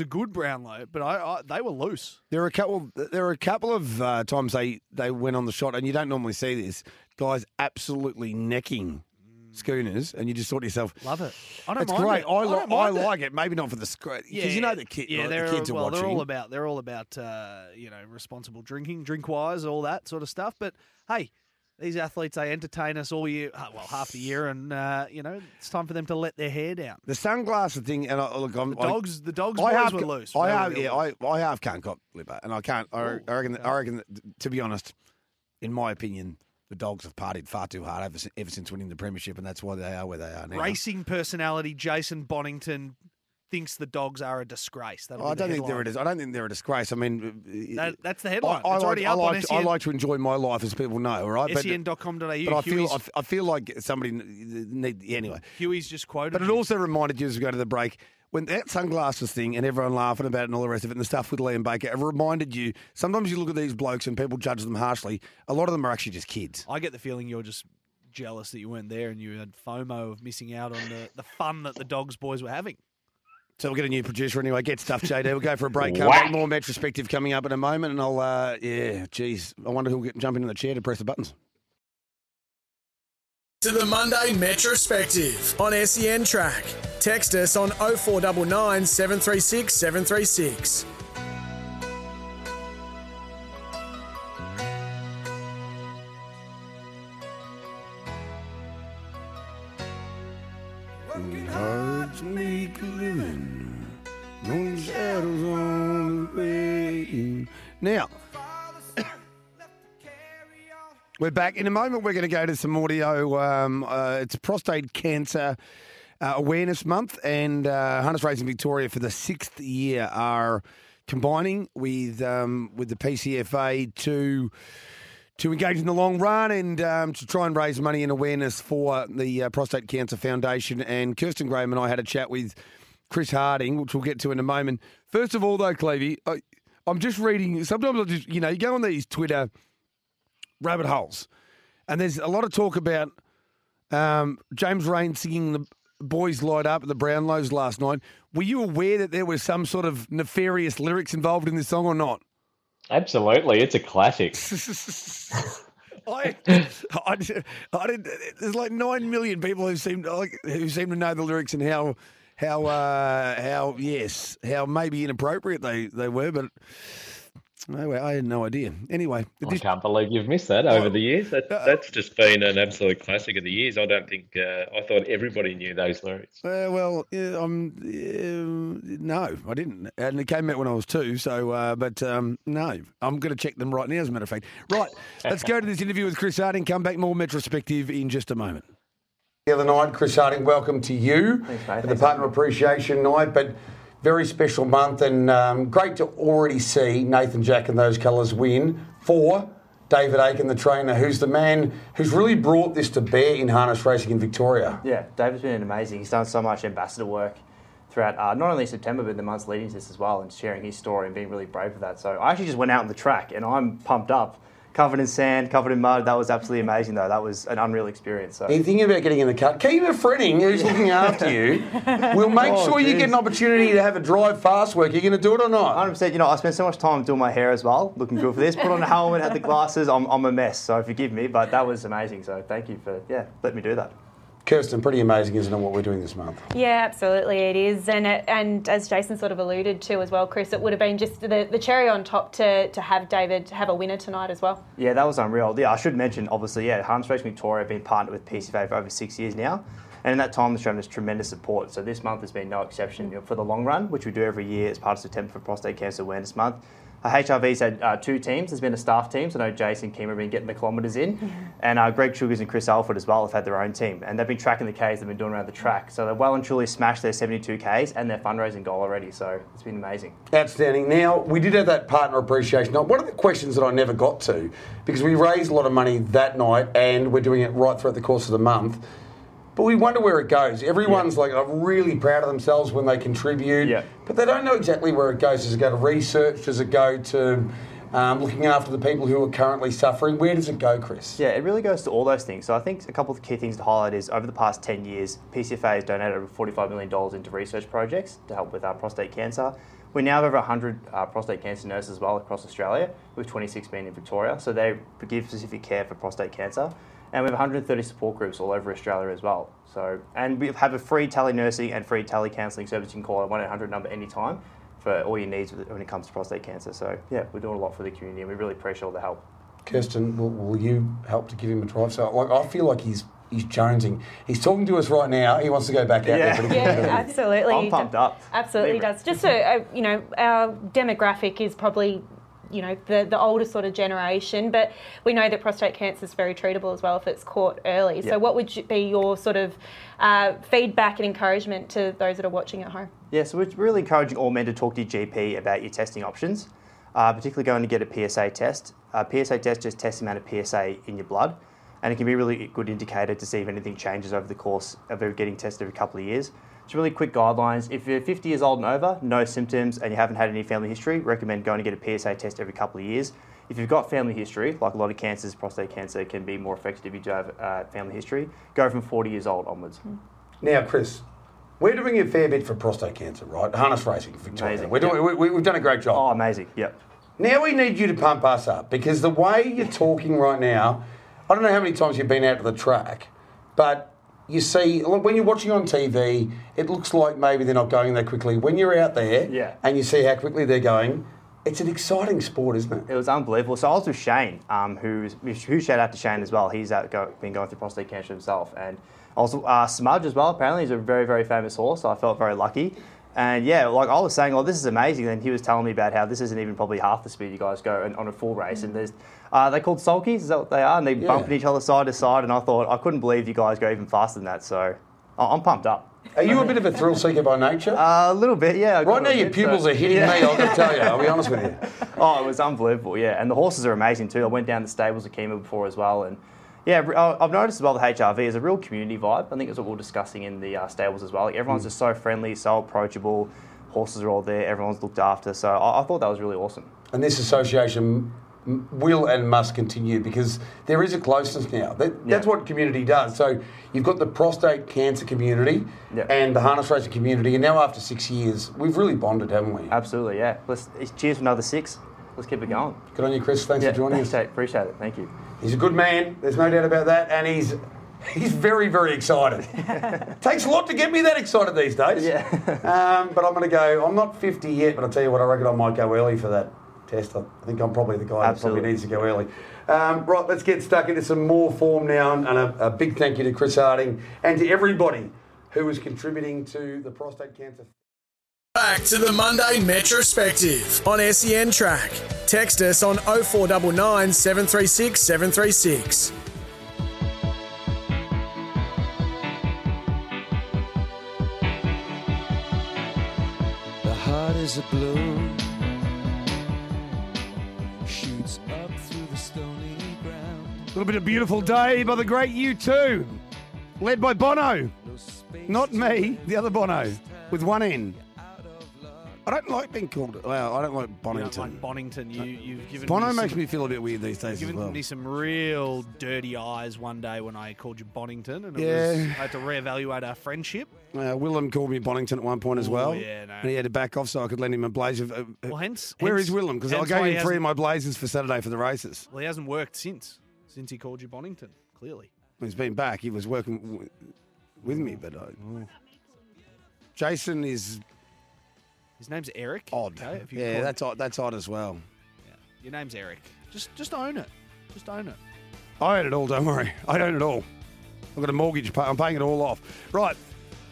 a good Brownlow, but they were loose. There are a couple of times they went on the shot, and you don't normally see this. Guys absolutely necking schooners, and you just thought to yourself, love it. I don't it's mind great. It. I like it. Maybe not for the because the kids are watching. They're all about responsible drinking, drink wise, all that sort of stuff. But hey, these athletes, they entertain us all year, well, half the year, and it's time for them to let their hair down. The sunglasses thing, and the dogs were loose. I half can't cop Libba, and I can't. I reckon. That, to be honest, in my opinion, the dogs have partied far too hard ever since winning the premiership, and that's why they are where they are now. Racing personality Jason Bonington thinks the dogs are a disgrace. I don't think they're a disgrace. I mean, that's the headline. I like to enjoy my life, as people know. All right, SEN.com.au. But I feel like somebody anyway. Huey's just quoted. But it also reminded you, as we go to the break, when that sunglasses thing and everyone laughing about it and all the rest of it and the stuff with Liam Baker, it reminded you, sometimes you look at these blokes and people judge them harshly. A lot of them are actually just kids. I get the feeling you're just jealous that you weren't there and you had FOMO of missing out on the fun that the Dogs boys were having. So we'll get a new producer anyway. Get stuff, JD. We'll go for a break. More match perspective coming up in a moment. And I'll, I wonder who'll jump into the chair to press the buttons. To the Monday Metrospective on SEN Track. Text us on 0499 736 736. Working hard to make a living, no shadows on the way. Now, we're back. In a moment, we're going to go to some audio. It's Prostate Cancer Awareness Month, and Harness Racing Victoria for the sixth year are combining with the PCFA to engage in the long run and to try and raise money and awareness for the Prostate Cancer Foundation. And Kirsten Graham and I had a chat with Chris Harding, which we'll get to in a moment. First of all, though, Clevey, I'm just reading. Sometimes I just, you go on these Twitter rabbit holes. And there's a lot of talk about James Rain singing The Boys Light Up at the Brownlows last night. Were you aware that there was some sort of nefarious lyrics involved in this song or not? Absolutely. It's a classic. I didn't, there's like 9 million people who seem to know the lyrics and how maybe inappropriate they were, but no way, I had no idea. Anyway. I can't believe you've missed that over the years. That's just been an absolute classic of the years. I don't think I thought everybody knew those lyrics. No, I didn't. And it came out when I was 2, so no. I'm going to check them right now, as a matter of fact. Right, let's go to this interview with Chris Harding. Come back, more retrospective in just a moment. The other night, Chris Harding, welcome to you. Thanks, mate. For the Partner Appreciation Night, but very special month, and great to already see Nathan Jack and those colours win for David Aiken, the trainer, who's the man who's really brought this to bear in harness racing in Victoria. Yeah, David's been amazing. He's done so much ambassador work throughout not only September but the months leading to this as well, and sharing his story and being really brave for that. So I actually just went out on the track and I'm pumped up. Covered in sand, covered in mud. That was absolutely amazing, though. That was an unreal experience. So. Are you thinking about getting in the cut? Keep it fretting. Who's looking after you? We'll make sure you get an opportunity to have a drive fast work. Are you going to do it or not? 100%. I spent so much time doing my hair as well, looking good for this. Put on a helmet, had the glasses. I'm a mess, so forgive me. But that was amazing. So thank you for, let me do that. Kirsten, pretty amazing, isn't it, what we're doing this month? Yeah, absolutely it is. And as Jason sort of alluded to as well, Chris, it would have been just the cherry on top to have David have a winner tonight as well. Yeah, that was unreal. Yeah, I should mention, obviously, Harness Racing Victoria have been partnered with PCFA for over 6 years now. And in that time, they've shown us tremendous support. So this month has been no exception for the long run, which we do every year as part of September for Prostate Cancer Awareness Month. HRV's had 2 teams. There's been a staff team, so I know Jason Keemer have been getting the kilometres in. Yeah. And Greg Sugars and Chris Alford as well have had their own team. And they've been tracking the Ks they've been doing around the track. So they've well and truly smashed their 72 Ks and their fundraising goal already. So it's been amazing. Outstanding. Now, we did have that partner appreciation. Now, one of the questions that I never got to, because we raised a lot of money that night and we're doing it right throughout the course of the month, but we wonder where it goes. Everyone's I'm really proud of themselves when they contribute, but they don't know exactly where it goes. Does it go to research? Does it go to looking after the people who are currently suffering? Where does it go, Chris? Yeah, it really goes to all those things. So I think a couple of key things to highlight is over the past 10 years, PCFA has donated over $45 million into research projects to help with our prostate cancer. We now have over 100 prostate cancer nurses as well across Australia, with 26 being in Victoria. So they give specific care for prostate cancer. And we have 130 support groups all over Australia as well. So, and we have a free tele-nursing and free tele-counselling service you can call at 1-800 number anytime for all your needs when it comes to prostate cancer. So, we're doing a lot for the community and we really appreciate all the help. Kirsten, will you help to give him a drive? So, I feel like he's jonesing. He's talking to us right now. He wants to go back out there. Absolutely. I'm pumped up. Absolutely does. Just our demographic is probably the older sort of generation, but we know that prostate cancer is very treatable as well if it's caught early. So what would be your sort of feedback and encouragement to those that are watching at home? Yeah, so we're really encouraging all men to talk to your GP about your testing options, particularly going to get a PSA test. A PSA test just tests the amount of PSA in your blood, and it can be a really good indicator to see if anything changes over the course of getting tested every couple of years. It's really quick guidelines. If you're 50 years old and over, no symptoms, and you haven't had any family history, recommend going to get a PSA test every couple of years. If you've got family history, like a lot of cancers, prostate cancer can be more affected if you do have family history, go from 40 years old onwards. Now, Chris, we're doing a fair bit for prostate cancer, right? Harness racing, Victoria. Amazing. We're doing, we've done a great job. Oh, amazing, yep. Now we need you to pump us up, because the way you're talking right now, I don't know how many times you've been out to the track, but you see, when you're watching on TV, it looks like maybe they're not going that quickly. When you're out there and you see how quickly they're going, it's an exciting sport, isn't it? It was unbelievable. So I was with Shane, who shout out to Shane as well. He's been going through prostate cancer himself. And also Smudge as well. Apparently he's a very, very famous horse. So I felt very lucky. And yeah, like I was saying, oh, this is amazing. And he was telling me about how this isn't even probably half the speed you guys go on a full race. And there's, they're called sulkies, is that what they are? And they bump each other side to side. And I thought, I couldn't believe you guys go even faster than that. So I'm pumped up. Are you a bit of a thrill seeker by nature? A little bit, yeah. Right now your pupils are hitting me, I've got to tell you. I'll be honest with you. Oh, it was unbelievable, yeah. And the horses are amazing too. I went down the stables of Kima before as well. And yeah, I've noticed as well the HRV is a real community vibe. I think it's what we're discussing in the stables as well. Like everyone's just so friendly, so approachable. Horses are all there. Everyone's looked after. So I thought that was really awesome. And this association will and must continue, because there is a closeness now. That's what community does. So you've got the prostate cancer community and the harness racing community, and now after 6 years, we've really bonded, haven't we? Absolutely, yeah. Cheers for another 6. Let's keep it going. Good on you, Chris. Thanks for joining us. Tate. Appreciate it. Thank you. He's a good man. There's no doubt about that. And he's very, very excited. Takes a lot to get me that excited these days. Yeah. But I'm going to go. I'm not 50 yet, but I'll tell you what, I reckon I might go early for that test. I think I'm probably the guy that probably needs to go early. Right, let's get stuck into some more form now, and a big thank you to Chris Harding and to everybody who is contributing to the prostate cancer. Back to the Monday Metrospective on SEN Track. Text us on 0499 736 736. The heart is a blue. A little bit of Beautiful Day by the great U2, led by Bono. Not me, the other Bono, with one N. I don't like being called, well, I don't like Bonington. You don't like Bonington. You've given Bono me makes me feel a bit weird these days as well. You've given me some real dirty eyes one day when I called you Bonington, and I had to reevaluate our friendship. Willem called me Bonington at one point as well. Yeah, no. And he had to back off so I could lend him a blazer. Well, where is Willem? Because I gave him three of my blazers for Saturday for the races. Well, he hasn't worked since he called you Bonington, clearly. He's been back. He was working with me, but Jason is... His name's Eric. Odd. Okay, that's odd as well. Yeah. Your name's Eric. Just own it. Just own it. I own it all, don't worry. I own it all. I've got a mortgage. I'm paying it all off. Right.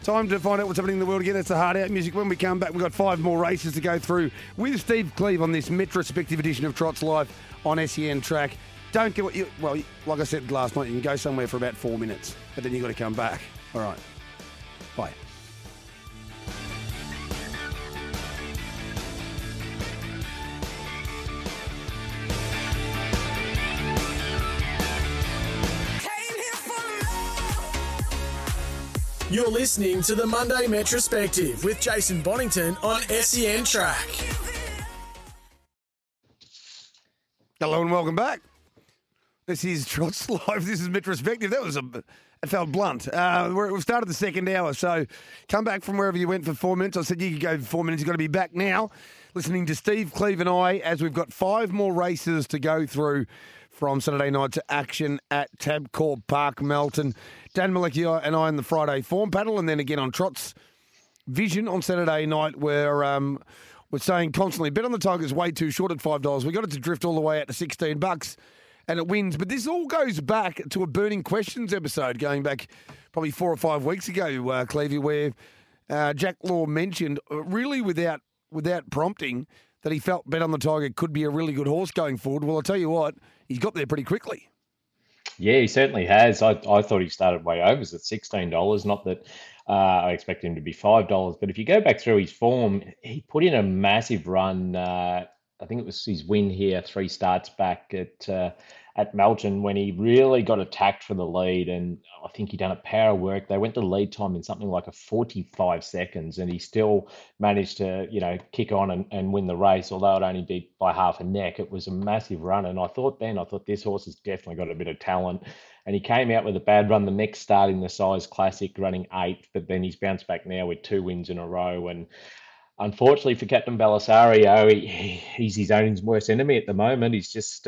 Time to find out what's happening in the world again. That's the Hard Out music. When we come back, we've got 5 more races to go through with Steve Cleave on this retrospective edition of Trot's Life on SEN Track. Don't get what you... Well, like I said last night, you can go somewhere for about 4 minutes, but then you've got to come back. All right. Bye. You're listening to the Monday Metrospective with Jason Bonington on SEN Track. Hello and welcome back. This is Trot's Live. This is Metrospective. That was it felt blunt. We've started the second hour, so come back from wherever you went for 4 minutes. I said you could go for 4 minutes. You've got to be back now listening to Steve Cleave and I as we've got 5 more races to go through from Saturday night to action at Tabcorp Park Melton. Dan Malecki and I in the Friday form paddle, and then again on Trot's Vision on Saturday night where... we're saying constantly, bet on the Tigers way too short at $5. We got it to drift all the way out to $16, and it wins. But this all goes back to a Burning Questions episode going back probably 4 or 5 weeks ago, Cleavey, where Jack Law mentioned, really without prompting, that he felt Bet on the Tiger could be a really good horse going forward. Well, I'll tell you what, he's got there pretty quickly. Yeah, he certainly has. I thought he started way overs at $16, not that... I expect him to be $5. But if you go back through his form, he put in a massive run I think it was his win here 3 starts back at Melton, when he really got attacked for the lead, and I think he done a power work. They went to lead time in something like a 45 seconds, and he still managed to, you know, kick on and win the race, although it only be by half a neck. It was a massive run, and I thought this horse has definitely got a bit of talent. And he came out with a bad run the next start in the Size Classic, running 8th, but then he's bounced back now with 2 wins in a row. And unfortunately for Captain Belisario, he's his own worst enemy at the moment. He's just,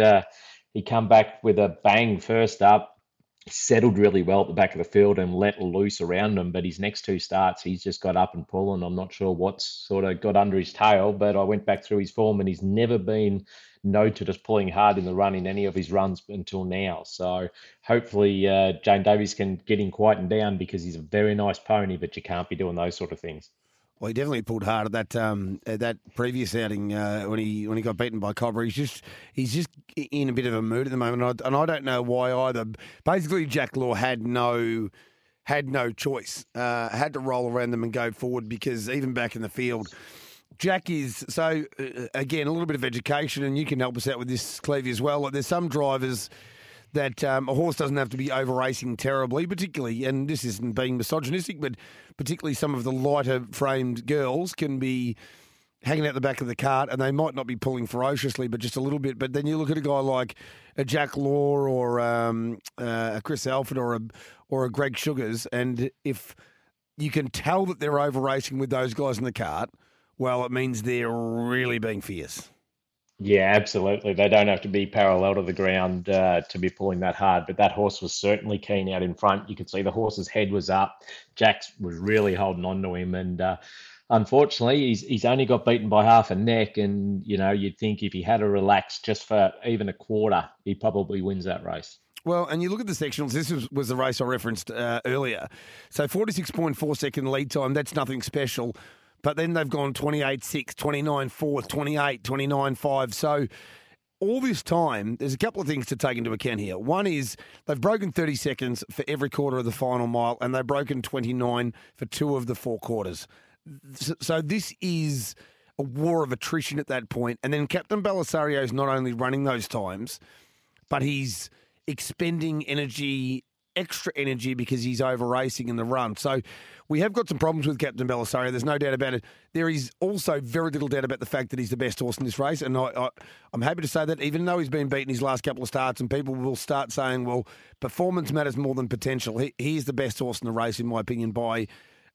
he come back with a bang first up, settled really well at the back of the field and let loose around him. But his next 2 starts, he's just got up and pull, and I'm not sure what's sort of got under his tail, but I went back through his form and he's never been noted as pulling hard in the run in any of his runs until now. So hopefully Jane Davies can get him quietened down, because he's a very nice pony, but you can't be doing those sort of things. Well, he definitely pulled hard at that previous outing when he got beaten by Cobra. He's just in a bit of a mood at the moment, and I don't know why either. Basically, Jack Law had no choice, had to roll around them and go forward, because even back in the field, Jack is so again a little bit of education, and you can help us out with this, Cleve, as well. Like, there's some drivers that a horse doesn't have to be over-racing terribly, particularly, and this isn't being misogynistic, but particularly some of the lighter-framed girls can be hanging out the back of the cart, and they might not be pulling ferociously, but just a little bit. But then you look at a guy like a Jack Law or a Chris Alford or a Greg Sugars, and if you can tell that they're over-racing with those guys in the cart, well, it means they're really being fierce. Yeah, absolutely. They don't have to be parallel to the ground to be pulling that hard, but that horse was certainly keen out in front. You could see the horse's head was up. Jack was really holding on to him, and unfortunately, he's only got beaten by half a neck, and, you know, you'd think if he had a relax just for even a quarter, he probably wins that race. Well, and you look at the sectionals, this was the race I referenced earlier. So 46.4 second lead time, that's nothing special. But then they've gone 28.6, 29.4, 28, 29.5. So all this time, there's a couple of things to take into account here. One is they've broken 30 seconds for every quarter of the final mile, and they've broken 29 for 2 of the 4 quarters. So this is a war of attrition at that point. And then Captain Belisario is not only running those times, but he's expending energy, extra energy, because he's over racing in the run. So we have got some problems with Captain Belisario. There's no doubt about it. There is also very little doubt about the fact that he's the best horse in this race. And I'm happy to say that, even though he's been beaten his last couple of starts, and people will start saying, well, performance matters more than potential. He is the best horse in the race, in my opinion, by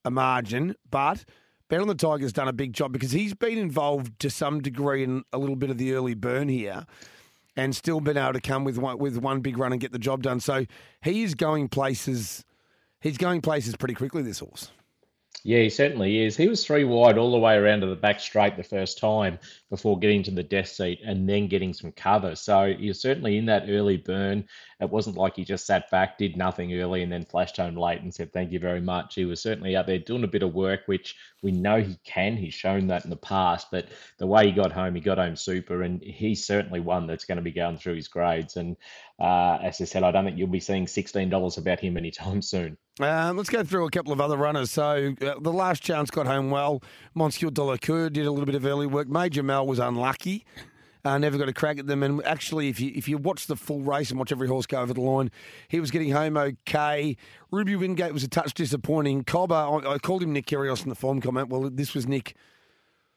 a margin. But Bet on the Tiger's done a big job, because he's been involved to some degree in a little bit of the early burn here, and still been able to come with one big run and get the job done. So he is going places. He's going places pretty quickly, this horse. Yeah, he certainly is. He was 3 wide all the way around to the back straight the first time before getting to the death seat and then getting some cover. So he was certainly in that early burn. It wasn't like he just sat back, did nothing early, and then flashed home late and said, thank you very much. He was certainly out there doing a bit of work, which we know he can. He's shown that in the past. But the way he got home super, and he's certainly one that's going to be going through his grades. And as I said, I don't think you'll be seeing $16 about him anytime soon. Let's go through a couple of other runners. So the Last Chance got home well. Monsieur de la Cour did a little bit of early work. Major Mal was unlucky. Never got a crack at them. And actually, if you watch the full race and watch every horse go over the line, he was getting home okay. Ruby Wingate was a touch disappointing. Cobber, I called him Nick Kyrgios in the form comment. Well, this was Nick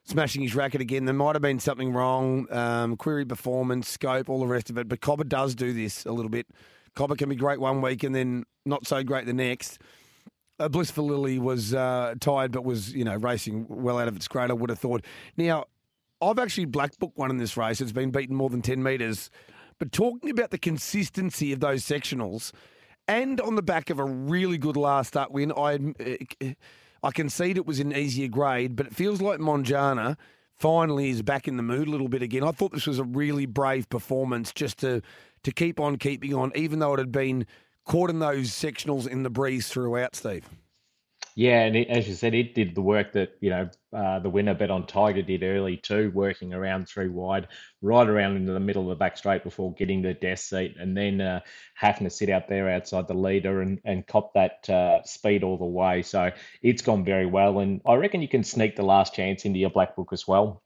smashing his racket again. There might have been something wrong. Query performance, scope, all the rest of it. But Cobber does do this a little bit. Cobber can be great one week and then not so great the next. Blissful Lily was tired, but was, you know, racing well out of its grade, I would have thought. Now, I've actually black booked one in this race. It's been beaten more than 10 metres. But talking about the consistency of those sectionals, and on the back of a really good last start win, I concede it was an easier grade, but it feels like Monjana finally is back in the mood a little bit again. I thought this was a really brave performance just to keep on keeping on, even though it had been caught in those sectionals in the breeze throughout, Steve. Yeah, and as you said, it did the work that, you know, the winner Bet on Tiger did early too, working around 3 wide, right around into the middle of the back straight before getting the death seat, and then having to sit out there outside the leader and cop that speed all the way. So it's gone very well, and I reckon you can sneak the Last Chance into your black book as well.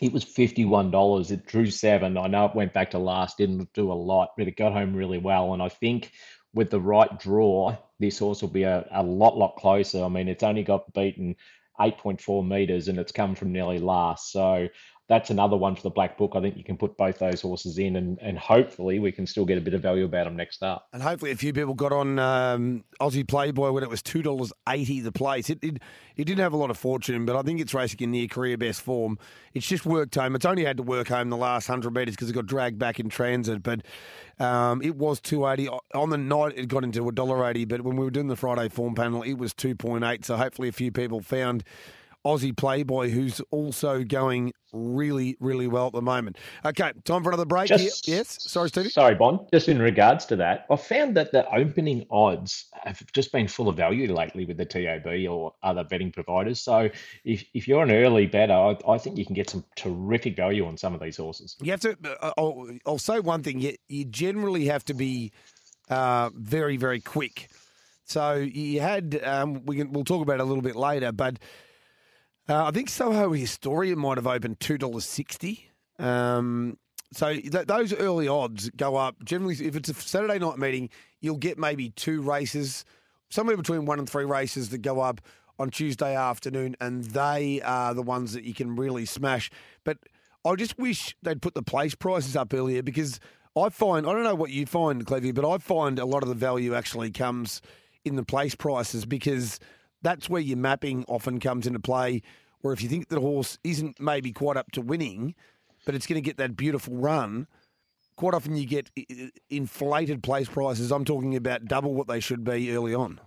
It was $51. It drew 7. I know it went back to last, didn't do a lot, but it got home really well. And I think with the right draw, this horse will be a lot closer. I mean, it's only got beaten 8.4 metres and it's come from nearly last. So that's another one for the Black Book. I think you can put both those horses in and hopefully we can still get a bit of value about them next up. And hopefully a few people got on Aussie Playboy when it was $2.80 the place. It didn't have a lot of fortune, but I think it's racing in near career best form. It's just worked home. It's only had to work home the last 100 metres because it got dragged back in transit, but it was $2.80. On the night, it got into $1.80, but when we were doing the Friday form panel, it was 2.8, so hopefully a few people found Aussie Playboy, who's also going really, really well at the moment. Okay, time for another break. Yes, sorry, Stevie. Sorry, Bon. Just in regards to that, I found that the opening odds have just been full of value lately with the TAB or other betting providers. So if you're an early better, I think you can get some terrific value on some of these horses. You have to. I'll say one thing. You generally have to be very, very quick. So you had. We'll talk about it a little bit later, but. I think Soho Historia might have opened $2.60. So those early odds go up. Generally, if it's a Saturday night meeting, you'll get maybe two races, somewhere between 1 and 3 races that go up on Tuesday afternoon, and they are the ones that you can really smash. But I just wish they'd put the place prices up earlier because I don't know what you find, Clevy, but I find a lot of the value actually comes in the place prices because that's where your mapping often comes into play, where if you think the horse isn't maybe quite up to winning, but it's going to get that beautiful run, quite often you get inflated place prices. I'm talking about double what they should be early on.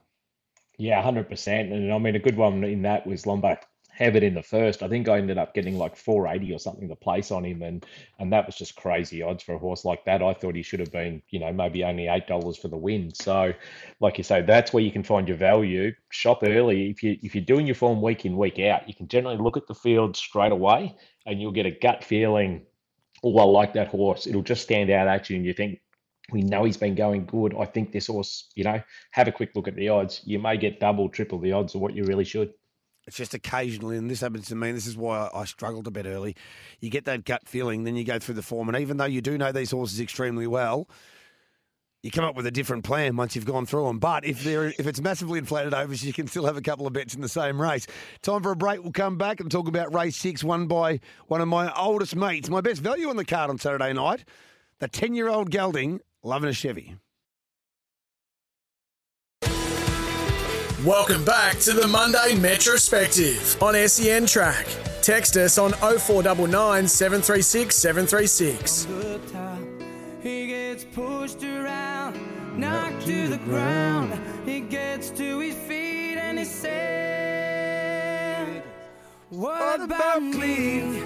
Yeah, 100%. And I mean, a good one in that was Lombo Heaven in the first. I think I ended up getting like $4.80 or something to place on him. And that was just crazy odds for a horse like that. I thought he should have been, maybe only $8 for the win. So like you say, that's where you can find your value. Shop early. If you're doing your form week in, week out, you can generally look at the field straight away and you'll get a gut feeling, oh, I like that horse. It'll just stand out at you and you think, we know he's been going good. I think this horse, have a quick look at the odds. You may get double, triple the odds of what you really should. It's just occasionally, and this happens to me, and this is why I struggled a bit early. You get that gut feeling, then you go through the form. And even though you do know these horses extremely well, you come up with a different plan once you've gone through them. But if it's massively inflated over, you can still have a couple of bets in the same race. Time for a break. We'll come back and talk about race 6, won by one of my oldest mates. My best value on the card on Saturday night, the 10-year-old gelding, Loving a Chevy. Welcome back to the Monday Metrospective on SEN Track. Text us on 0499 736 736. He gets pushed around, knocked to the ground. He gets to his feet and he said, what about me?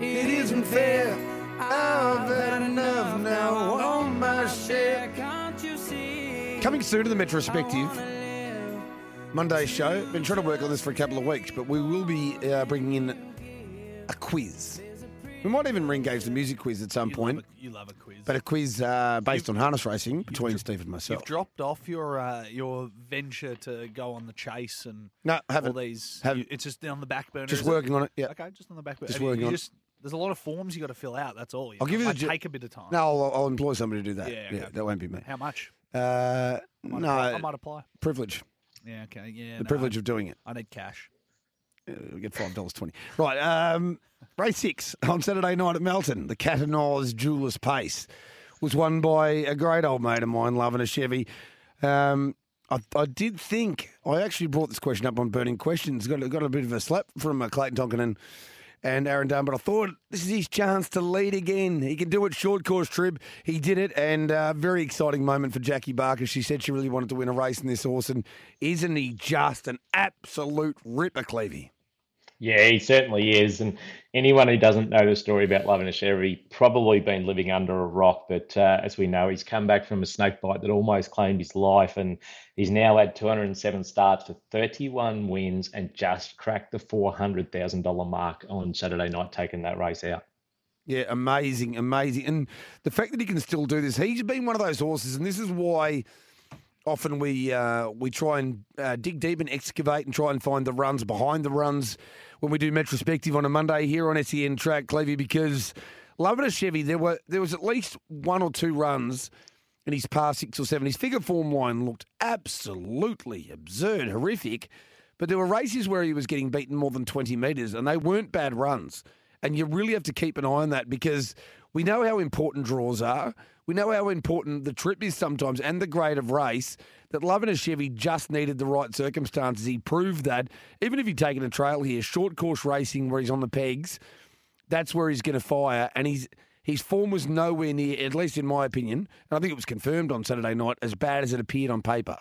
It isn't fair. I've had enough now on my share. Can't you see? Coming soon to the Metrospective Monday show. Been trying to work on this for a couple of weeks, but we will be bringing in a quiz. We might even ring Gabe's the music quiz at some point. You love a quiz. But a quiz based on harness racing between Steve and myself. You've dropped off your venture to go on the chase and all these. It's just on the back burner. Just working on it, yeah. Okay, just on the back burner. Just working on it. There's a lot of forms you got to fill out, that's all. I'll give you take a bit of time. No, I'll employ somebody to do that. Yeah, okay. Yeah, that won't be me. How much? I might apply. Privilege. Yeah, okay. Yeah, the privilege of doing it. I need cash. We get $5.20. Right. Race 6 on Saturday night at Melton. The Cat and Oz Jeweller's Pace was won by a great old mate of mine, Loving a Chevy. I actually brought this question up on Burning Questions. Got a bit of a slap from Clayton Tonkin and Aaron Dunn, but I thought this is his chance to lead again. He can do it short course trip. He did it, and a very exciting moment for Jackie Barker. She said she really wanted to win a race in this horse, and isn't he just an absolute ripper, Clevey? Yeah, he certainly is, and anyone who doesn't know the story about Loving a Chevy probably been living under a rock, but as we know, he's come back from a snake bite that almost claimed his life, and he's now had 207 starts for 31 wins and just cracked the $400,000 mark on Saturday night, taking that race out. Yeah, amazing, amazing. And the fact that he can still do this, he's been one of those horses, and this is why often we try and dig deep and excavate and try and find the runs behind the runs when we do Metrospective on a Monday here on SEN Track, Clevy, because loving a Chevy, there was at least one or two runs in his past 6 or 7. His figure form line looked absolutely absurd, horrific, but there were races where he was getting beaten more than 20 metres, and they weren't bad runs. And you really have to keep an eye on that because we know how important draws are. We know how important the trip is sometimes and the grade of race, that Love and a Chevy just needed the right circumstances. He proved that. Even if you're taking a trail here, short course racing where he's on the pegs, that's where he's going to fire. And his form was nowhere near, at least in my opinion, and I think it was confirmed on Saturday night, as bad as it appeared on paper.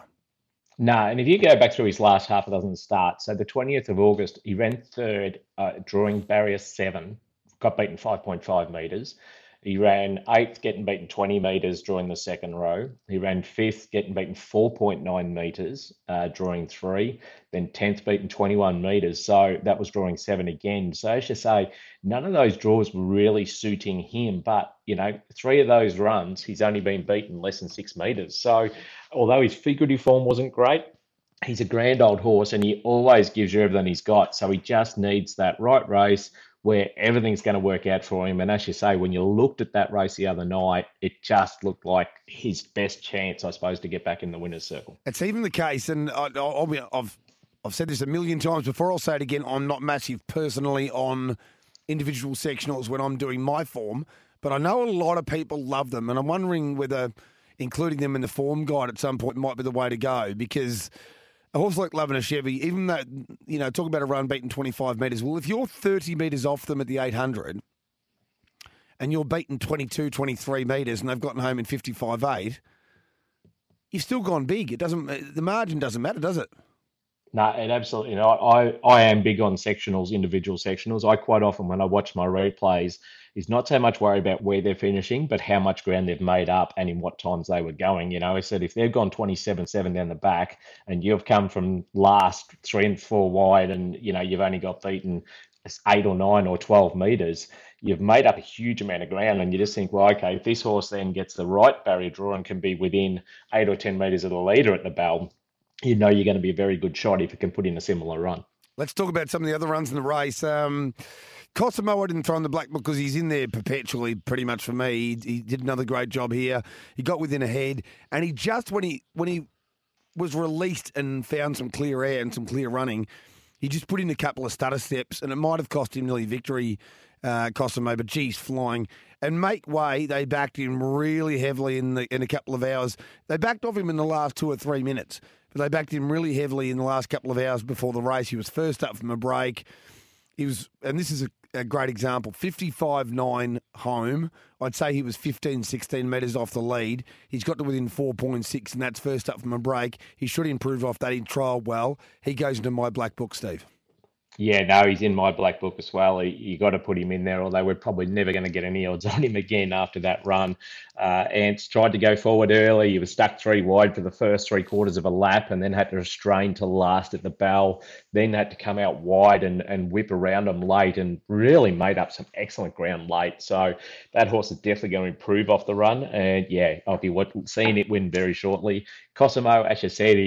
Nah, and if you go back through his last half a dozen starts, so the 20th of August, he ran third, drawing barrier 7, got beaten 5.5 metres. He ran 8th, getting beaten 20 metres, drawing the second row. He ran 5th, getting beaten 4.9 metres, drawing 3. Then 10th, beaten 21 metres. So that was drawing 7 again. So as you say, none of those draws were really suiting him. But, you know, 3 of those runs, he's only been beaten less than 6 metres. So although his figurative form wasn't great, he's a grand old horse and he always gives you everything he's got. So he just needs that right race where everything's going to work out for him. And as you say, when you looked at that race the other night, it just looked like his best chance, I suppose, to get back in the winner's circle. It's even the case, and I've said this a million times before, I'll say it again, I'm not massive personally on individual sectionals when I'm doing my form, but I know a lot of people love them, and I'm wondering whether including them in the form guide at some point might be the way to go, because a horse like Love and a Chevy, even though, you know, talk about a run beaten 25 metres. Well, if you're 30 metres off them at the 800 and you're beaten 22, 23 metres and they've gotten home in 55.8, you've still gone big. The margin doesn't matter, does it? No, it absolutely not. I am big on sectionals, individual sectionals. I quite often, when I watch my replays, is not so much worry about where they're finishing, but how much ground they've made up and in what times they were going. You know, I said if they've gone 27.7 down the back and you've come from last 3 and 4 wide and, you know, you've only got beaten 8 or 9 or 12 metres, you've made up a huge amount of ground, and you just think, well, okay, if this horse then gets the right barrier draw and can be within 8 or 10 metres of the leader at the bell, you know you're going to be a very good shot if you can put in a similar run. Let's talk about some of the other runs in the race. Cosimo, I didn't throw in the black book because he's in there perpetually pretty much for me. He did another great job here. He got within a head, and he just, when he was released and found some clear air and some clear running, he just put in a couple of stutter steps, and it might have cost him nearly victory, Cosimo, but geez, flying. And Make Way, they backed him really heavily in a couple of hours. They backed off him in the last 2 or 3 minutes, but they backed him really heavily in the last couple of hours before the race. He was first up from a break. He was, and this is a great example, 55.9 home. I'd say he was 15, 16 metres off the lead. He's got to within 4.6, and that's first up from a break. He should improve off that in trial well. He goes into my black book, Steve. Yeah, no, he's in my black book as well. You got to put him in there, although we're probably never going to get any odds on him again after that run. Ants tried to go forward early. He was stuck 3 wide for the first 3/4 of a lap and then had to restrain to last at the bell, then had to come out wide and whip around him late and really made up some excellent ground late. So that horse is definitely going to improve off the run. And, yeah, I'll be seeing it win very shortly. Cosimo, as you said,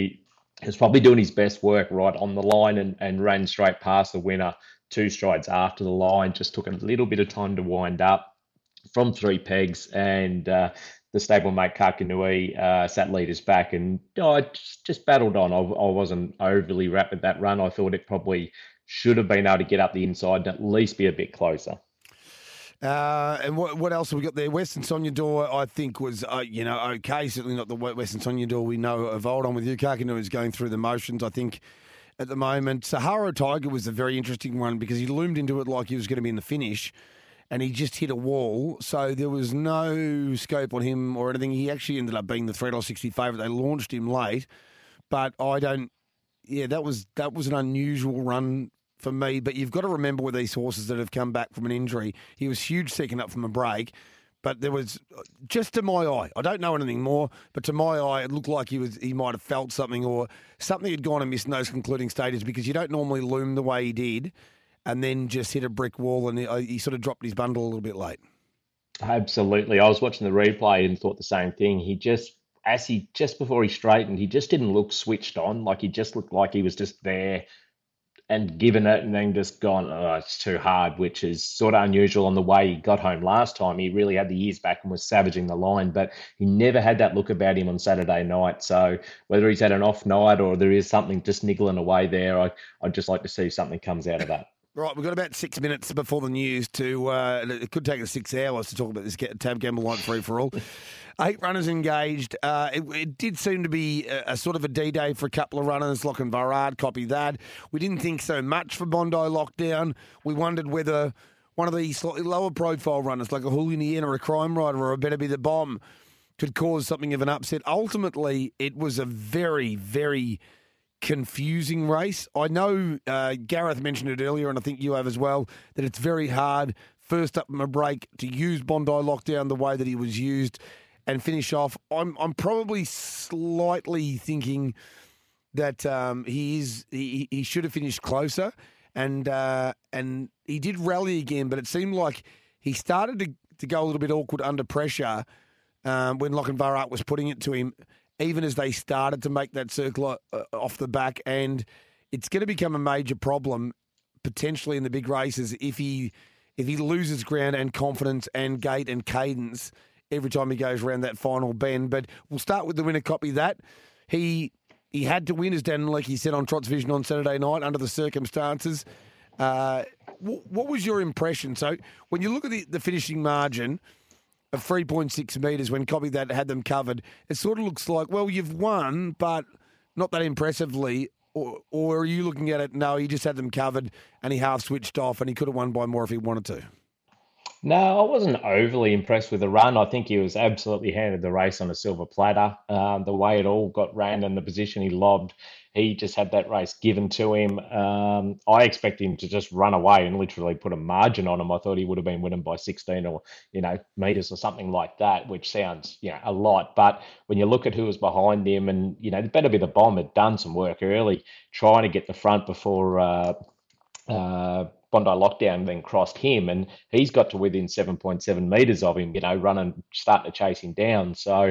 he's probably doing his best work right on the line and ran straight past the winner 2 strides after the line. Just took a little bit of time to wind up from 3 pegs, and the stablemate Kakanui sat leaders back, and I just battled on. I wasn't overly wrapped at that run. I thought it probably should have been able to get up the inside and at least be a bit closer. And what else have we got there? Western Sonia Door, I think, was, okay. Certainly not the Western Sonia Door we know of old. On with you, Kakinu is going through the motions, I think, at the moment. Sahara Tiger was a very interesting one because he loomed into it like he was going to be in the finish, and he just hit a wall. So there was no scope on him or anything. He actually ended up being the $3.60 favourite. They launched him late, but that was an unusual run for me, but you've got to remember with these horses that have come back from an injury, he was huge second up from a break, but there was, just to my eye, I don't know anything more, but to my eye, it looked like he might have felt something, or something had gone amiss in those concluding stages, because you don't normally loom the way he did, and then just hit a brick wall, and he sort of dropped his bundle a little bit late. Absolutely. I was watching the replay and thought the same thing. He just as he, just before he straightened, he just didn't look switched on. Like, he just looked like he was just there and given it and then just gone, oh, it's too hard, which is sort of unusual on the way he got home last time. He really had the years back and was savaging the line, but he never had that look about him on Saturday night. So whether he's had an off night or there is something just niggling away there, I'd just like to see something comes out of that. Right, we've got about 6 minutes before the news to, it could take us 6 hours to talk about this Tab Gamble Line free for all. 8 runners engaged. It did seem to be a sort of a D-day for a couple of runners. Lochinvar Art, copy that. We didn't think so much for Bondi Lockdown. We wondered whether one of the slightly lower profile runners, like a Hooligan or a Crime Rider or a Better Be the Bomb, could cause something of an upset. Ultimately, it was a very, very confusing race. I know Gareth mentioned it earlier, and I think you have as well, that it's very hard, first up from a break, to use Bondi Lockdown the way that he was used and finish off. I'm probably slightly thinking that he should have finished closer, and he did rally again, but it seemed like he started to go a little bit awkward under pressure when Lochinvar Art was putting it to him, even as they started to make that circle off the back. And it's going to become a major problem potentially in the big races if he loses ground and confidence and gait and cadence every time he goes around that final bend. But we'll start with the winner, copy that. He had to win, as Dan Leckie said on Trot's Vision on Saturday night, under the circumstances. What was your impression? So when you look at the finishing margin of 3.6 metres when copy that had them covered, it sort of looks like, well, you've won, but not that impressively, or are you looking at it, no, he just had them covered and he half-switched off and he could have won by more if he wanted to? No, I wasn't overly impressed with the run. I think he was absolutely handed the race on a silver platter. The way it all got ran and the position he lobbed, he just had that race given to him. I expect him to just run away and literally put a margin on him. I thought he would have been winning by 16 or, metres or something like that, which sounds, a lot. But when you look at who was behind him and, the Better Be the Bomb had done some work early, trying to get the front before Bondi Lockdown then crossed him, and he's got to within 7.7 metres of him, running, starting to chase him down. So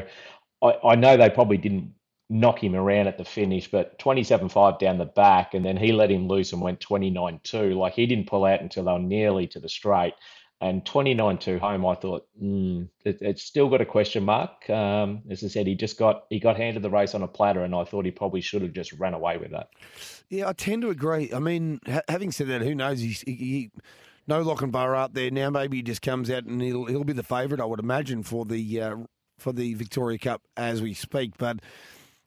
I know they probably didn't knock him around at the finish, but 27.5 down the back, and then he let him loose and went 29.2. Like, he didn't pull out until they were nearly to the straight. And 29.2 home, I thought, it's still got a question mark. As I said, he got handed the race on a platter, and I thought he probably should have just ran away with that. Yeah, I tend to agree. I mean, having said that, who knows? He no Lochinvar out there now. Maybe he just comes out and he'll be the favourite, I would imagine, for the Victoria Cup as we speak. But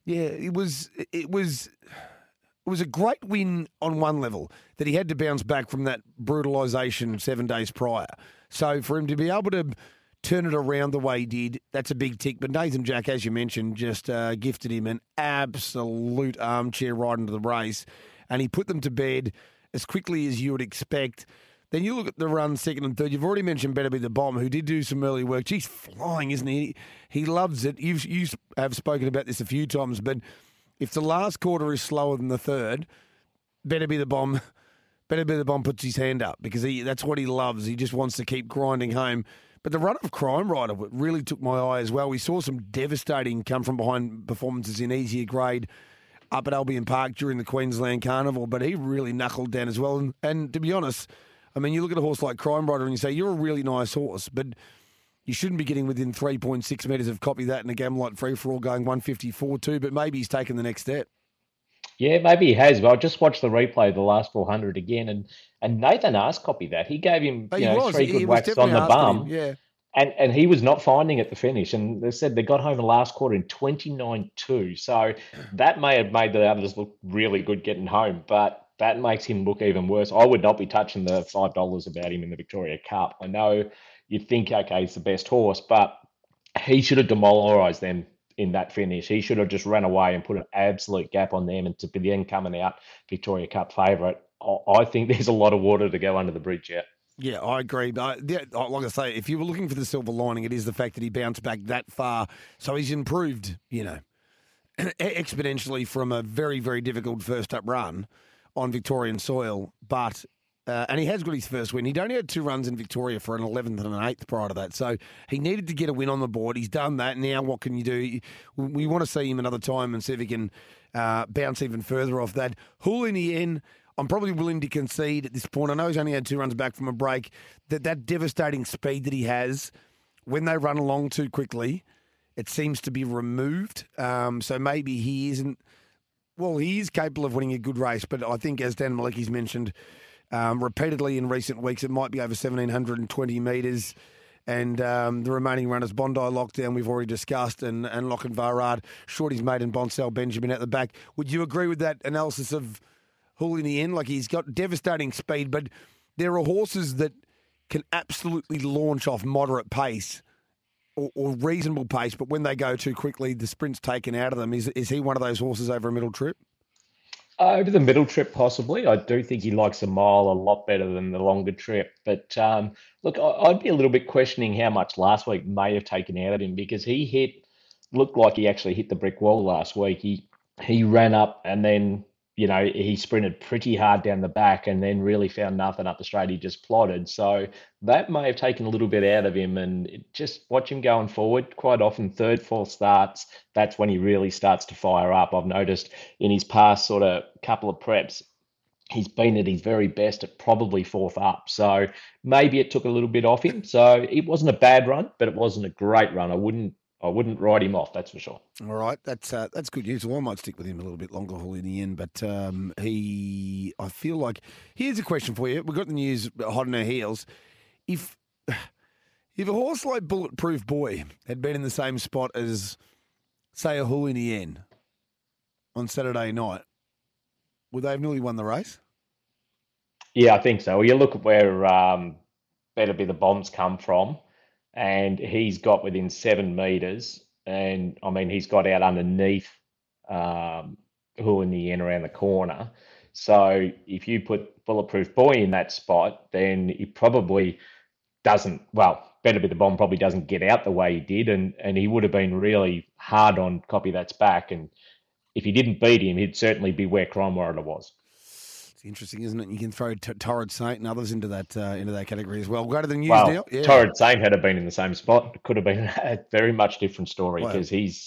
yeah, it was a great win on one level, that he had to bounce back from that brutalisation 7 days prior. So for him to be able to turn it around the way he did, that's a big tick. But Nathan Jack, as you mentioned, just gifted him an absolute armchair ride into the race, and he put them to bed as quickly as you would expect. Then you look at the run second and third. You've already mentioned Better Be the Bomb, who did do some early work. He's flying, isn't he? He loves it. You have spoken about this a few times, but if the last quarter is slower than the third, Better Be the Bomb puts his hand up, because that's what he loves. He just wants to keep grinding home. But the run of Crime Rider really took my eye as well. We saw some devastating come-from-behind performances in easier grade up at Albion Park during the Queensland Carnival, but he really knuckled down as well. And to be honest, I mean, you look at a horse like Crime Rider and you say, you're a really nice horse, but you shouldn't be getting within 3.6 metres of copy that in a Gamble Line free-for-all going 154.2, but maybe he's taken the next step. Yeah, maybe he has. But I just watched the replay of the last 400 again, and Nathan asked copy that. He gave him three good whacks on the bum. Yeah. And he was not finding at the finish. And they said they got home the last quarter in 29.2. So that may have made the others look really good getting home, but that makes him look even worse. I would not be touching the $5 about him in the Victoria Cup. I know you'd think, okay, he's the best horse, but he should have demoralised them in that finish. He should have just ran away and put an absolute gap on them, and to be then coming out Victoria Cup favourite, I think there's a lot of water to go under the bridge yet. Yeah, I agree. But like I say, if you were looking for the silver lining, it is the fact that he bounced back that far. So he's improved, exponentially from a very, very difficult first-up run on Victorian soil, but And he has got his first win. He'd only had 2 runs in Victoria for an 11th and an 8th prior to that. So he needed to get a win on the board. He's done that. Now what can you do? We want to see him another time and see if he can bounce even further off that. Hull in the end, I'm probably willing to concede at this point. I know he's only had 2 runs back from a break. That devastating speed that he has, when they run along too quickly, it seems to be removed. So maybe he isn't – well, he is capable of winning a good race, but I think as Dan Malecki's mentioned – repeatedly in recent weeks, it might be over 1,720 metres. And the remaining runners, Bondi Lockdown, we've already discussed, and Lochinvar Art, Shorty's mate and Bonsell Benjamin at the back. Would you agree with that analysis of Hull in the end? Like, he's got devastating speed, but there are horses that can absolutely launch off moderate pace or reasonable pace, but when they go too quickly, the sprint's taken out of them. Is he one of those horses over a middle trip? Over the middle trip, possibly. I do think he likes a mile a lot better than the longer trip. But look, I'd be a little bit questioning how much last week may have taken out of him, because he looked like he actually hit the brick wall last week. He ran up and then, you know, he sprinted pretty hard down the back and then really found nothing up the straight. He just plodded. So that may have taken a little bit out of him. And just watch him going forward. Quite often, third, fourth starts, that's when he really starts to fire up. I've noticed in his past sort of couple of preps, he's been at his very best at probably fourth up. So maybe it took a little bit off him. So it wasn't a bad run, but it wasn't a great run. I wouldn't write him off, that's for sure. All right, that's good news. Well, I might stick with him a little bit longer haul in the end, but I feel like... Here's a question for you. We've got the news hot on our heels. If a horse like Bulletproof Boy had been in the same spot as, say, a Hull in the end on Saturday night, would they have nearly won the race? Yeah, I think so. Well, you look at where Better Be the Bombs come from, and he's got within 7 metres. And, I mean, he's got out underneath Hull in the end around the corner. So if you put Bulletproof Boy in that spot, then he probably doesn't, well, Better Be the Bomb probably doesn't get out the way he did. And he would have been really hard on Copy That's Back. And if he didn't beat him, he'd certainly be where Cromwell was. Interesting, isn't it? You can throw Torrid Saint and others into that category as well. Go to the news now. Yeah. Torrid Saint had been in the same spot, it could have been a very much different story, because he's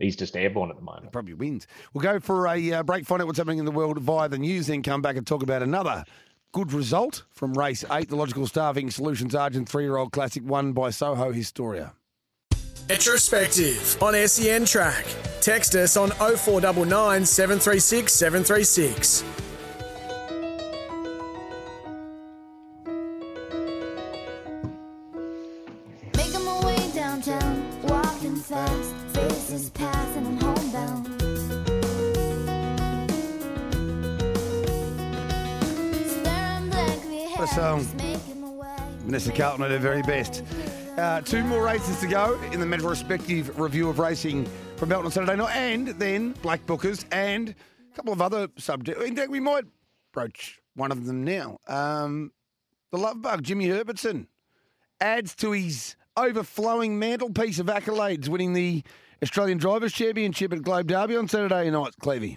just airborne at the moment. It probably wins. We'll go for a break, find out what's happening in the world via the news, then come back and talk about another good result from race 8, the Logical Starving Solutions Argent 3-year-old classic won by Soho Historia. Retrospective on SEN Track. Text us on 0499 736 736. Vanessa Carlton at her very best. 2 more races to go in the retrospective review of racing from Melton on Saturday night, and then Black Bookers and a couple of other subjects. In fact, we might broach one of them now. The Love Bug, Jimmy Herbertson, adds to his overflowing mantelpiece of accolades, winning the Australian Drivers' Championship at Globe Derby on Saturday night, Clevey.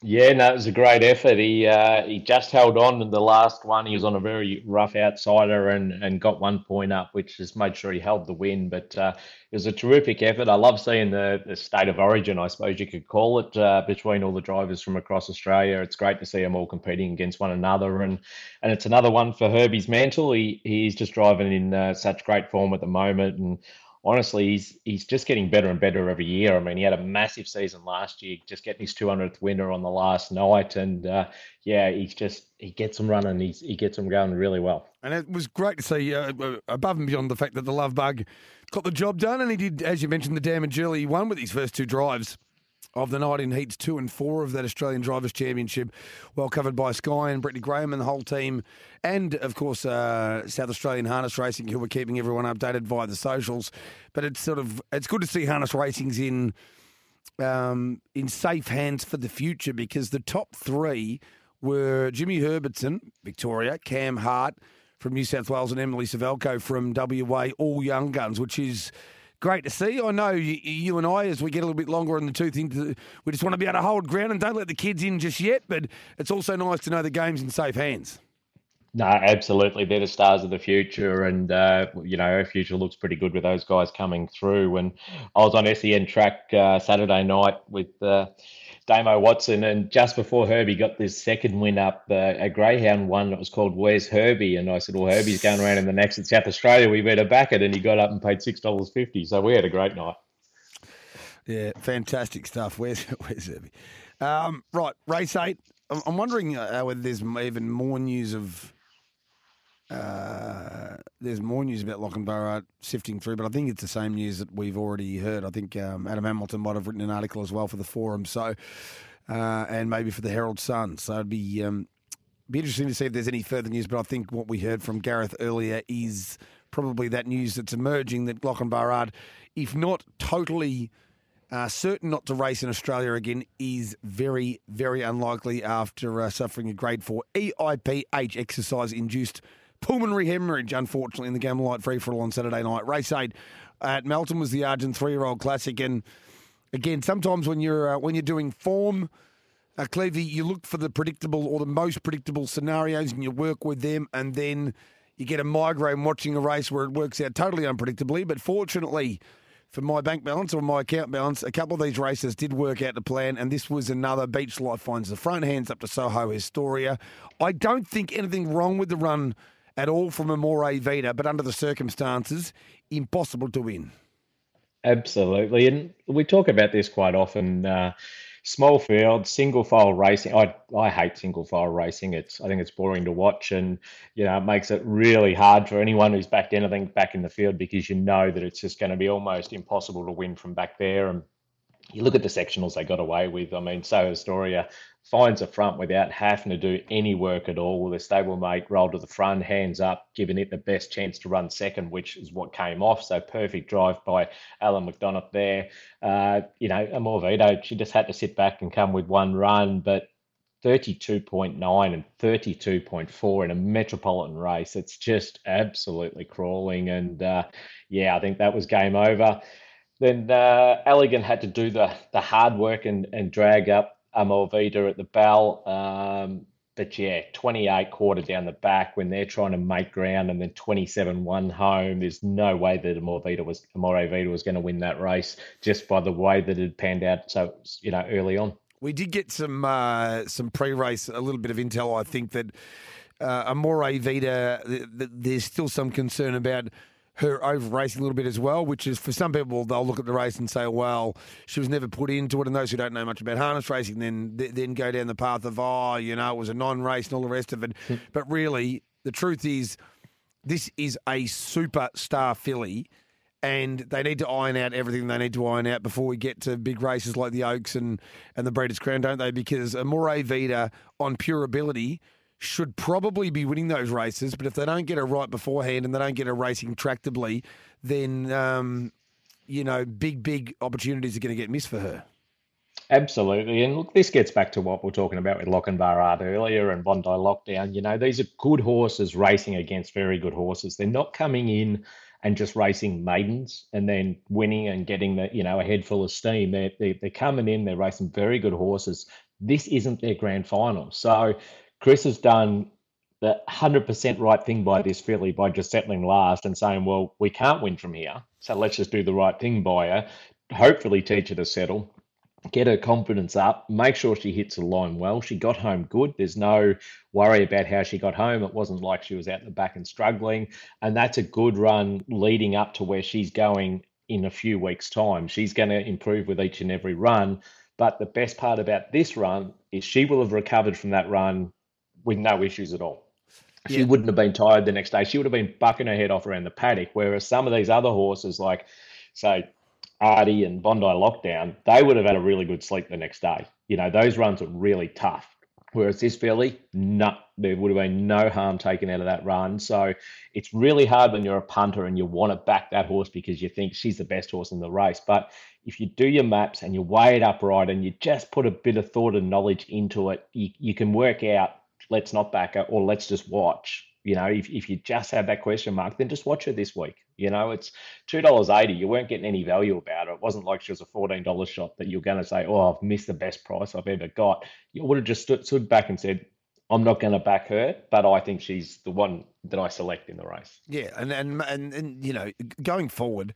Yeah, no, it was a great effort. He just held on in the last one. He was on a very rough outsider and got 1 point up, which just made sure he held the win. But it was a terrific effort. I love seeing the state of origin, I suppose you could call it, between all the drivers from across Australia. It's great to see them all competing against one another. And it's another one for Herbie's mantle. He's just driving in such great form at the moment. And honestly, he's just getting better and better every year. I mean, he had a massive season last year, just getting his 200th winner on the last night. And, he gets them running. He gets them going really well. And it was great to see, above and beyond the fact that the Love Bug got the job done. And he did, as you mentioned, the damage early. He won with his first 2 drives of the night in heats 2 and 4 of that Australian Drivers' Championship, well covered by Sky and Brittany Graham and the whole team, and, of course, South Australian Harness Racing, who were keeping everyone updated via the socials. But it's good to see harness racing's in safe hands for the future, because the top 3 were Jimmy Herbertson, Victoria, Cam Hart from New South Wales, and Emily Savelko from WA, all young guns, which is... great to see. I know you and I, as we get a little bit longer in the tooth, we just want to be able to hold ground and don't let the kids in just yet, but it's also nice to know the game's in safe hands. No, absolutely. They're the stars of the future. And, you know, our future looks pretty good with those guys coming through. And I was on SEN Track Saturday night with Damo Watson, and just before Herbie got this second win up, a greyhound one that was called Where's Herbie? And I said, well, Herbie's going around in the next in South Australia. We better back it. And he got up and paid $6.50. So we had a great night. Yeah, fantastic stuff. Where's Herbie? Right, race 8. I'm wondering whether there's even more news of about Lochinvar Art sifting through, but I think it's the same news that we've already heard. I think Adam Hamilton might have written an article as well for the Forum, so and maybe for the Herald Sun. So it'd be interesting to see if there's any further news. But I think what we heard from Gareth earlier is probably that news that's emerging that Lochinvar Art, if not totally certain not to race in Australia again, is very, very unlikely after suffering a grade 4 EIPH exercise-induced pulmonary hemorrhage, unfortunately, in the Gamelite free-for-all on Saturday night. Race 8 at Melton was the Argent 3-year-old classic. And, again, sometimes when you're doing form, Cleavey, you look for the predictable or the most predictable scenarios and you work with them, and then you get a migraine watching a race where it works out totally unpredictably. But fortunately, for my bank balance or my account balance, a couple of these races did work out to plan, and this was another. Beach Life finds the front, hands up to Soho Historia. I don't think anything wrong with the run at all from Amore Vita, but under the circumstances, impossible to win. Absolutely, and we talk about this quite often. Small field, single file racing. I hate single file racing. I think it's boring to watch, and you know it makes it really hard for anyone who's backed anything back in the field, because you know that it's just going to be almost impossible to win from back there. And you look at the sectionals they got away with. I mean, Soho Historia finds a front without having to do any work at all. Their stablemate rolled to the front, hands up, giving it the best chance to run second, which is what came off. So perfect drive by Alan McDonough there. You know, Amore Vito, she just had to sit back and come with one run, but 32.9 and 32.4 in a metropolitan race, it's just absolutely crawling. And yeah, I think that was game over. Then Allegan had to do the hard work and drag up Amore Vita at the bell. But yeah, 28 quarter down the back when they're trying to make ground, and then 27-1 home. There's no way that Amore Vita was going to win that race just by the way that it panned out. So, you know, early on. We did get some pre-race, a little bit of intel, I think, that Amore Vita, there's still some concern about her over-racing a little bit as well, which is, for some people, they'll look at the race and say, well, she was never put into it. And those who don't know much about harness racing then go down the path of, you know, it was a non-race and all the rest of it. But really, the truth is, this is a superstar filly, and they need to iron out everything they need to iron out before we get to big races like the Oaks and the Breeders' Crown, don't they? Because Amore Vita, on pure ability, should probably be winning those races, but if they don't get her right beforehand and they don't get her racing tractably, then, you know, big opportunities are going to get missed for her. Absolutely. And look, this gets back to what we're talking about with Lochinvar Art earlier and Bondi Lockdown. You know, these are good horses racing against very good horses. They're not coming in and just racing maidens and then winning and getting the, you know, a head full of steam. They're coming in, they're racing very good horses. This isn't their grand final. So Chris has done the 100% right thing by this filly by just settling last and saying, well, we can't win from here, so let's just do the right thing by her, hopefully teach her to settle, get her confidence up, make sure she hits the line well. She got home good. There's no worry about how she got home. It wasn't like she was out the back and struggling, and that's a good run leading up to where she's going in a few weeks' time. She's going to improve with each and every run, but the best part about this run is she will have recovered from that run with no issues at all. She wouldn't have been tired the next day. She would have been bucking her head off around the paddock, whereas some of these other horses like, say, Artie and Bondi Lockdown, they would have had a really good sleep the next day. You know, those runs are really tough. Whereas this filly, there would have been no harm taken out of that run. So it's really hard when you're a punter and you want to back that horse because you think she's the best horse in the race. But if you do your maps and you weigh it up right and you just put a bit of thought and knowledge into it, you can work out, let's not back her, or let's just watch. You know, if you just have that question mark, then just watch her this week. You know, it's $2.80. You weren't getting any value about her. It wasn't like she was a $14 shot that you're going to say, oh, I've missed the best price I've ever got. You would have just stood back and said, I'm not going to back her, but I think she's the one that I select in the race. Yeah, and you know, going forward,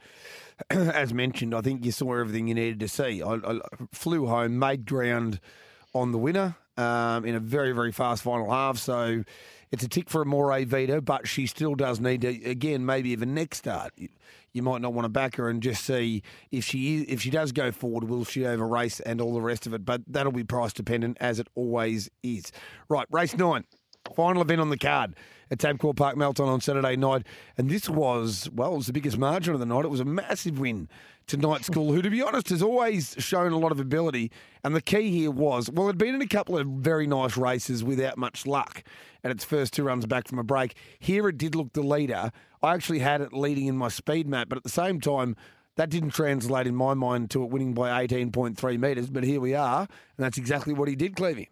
as mentioned, I think you saw everything you needed to see. I flew home, made ground on the winner in a very, very fast final half. So it's a tick for Amore Vita, but she still does need to, again, maybe even next start. You might not want to back her and just see if she does go forward, will she over race and all the rest of it. But that'll be price dependent, as it always is. Right, race 9, final event on the card at Tabcorp Park Melton on Saturday night. And this was, well, it was the biggest margin of the night. It was a massive win to Night School, who, to be honest, has always shown a lot of ability. And the key here was, well, it'd been in a couple of very nice races without much luck at its first two runs back from a break. Here it did look the leader. I actually had it leading in my speed map, but at the same time, that didn't translate in my mind to it winning by 18.3 metres. But here we are, and that's exactly what he did, Clevey.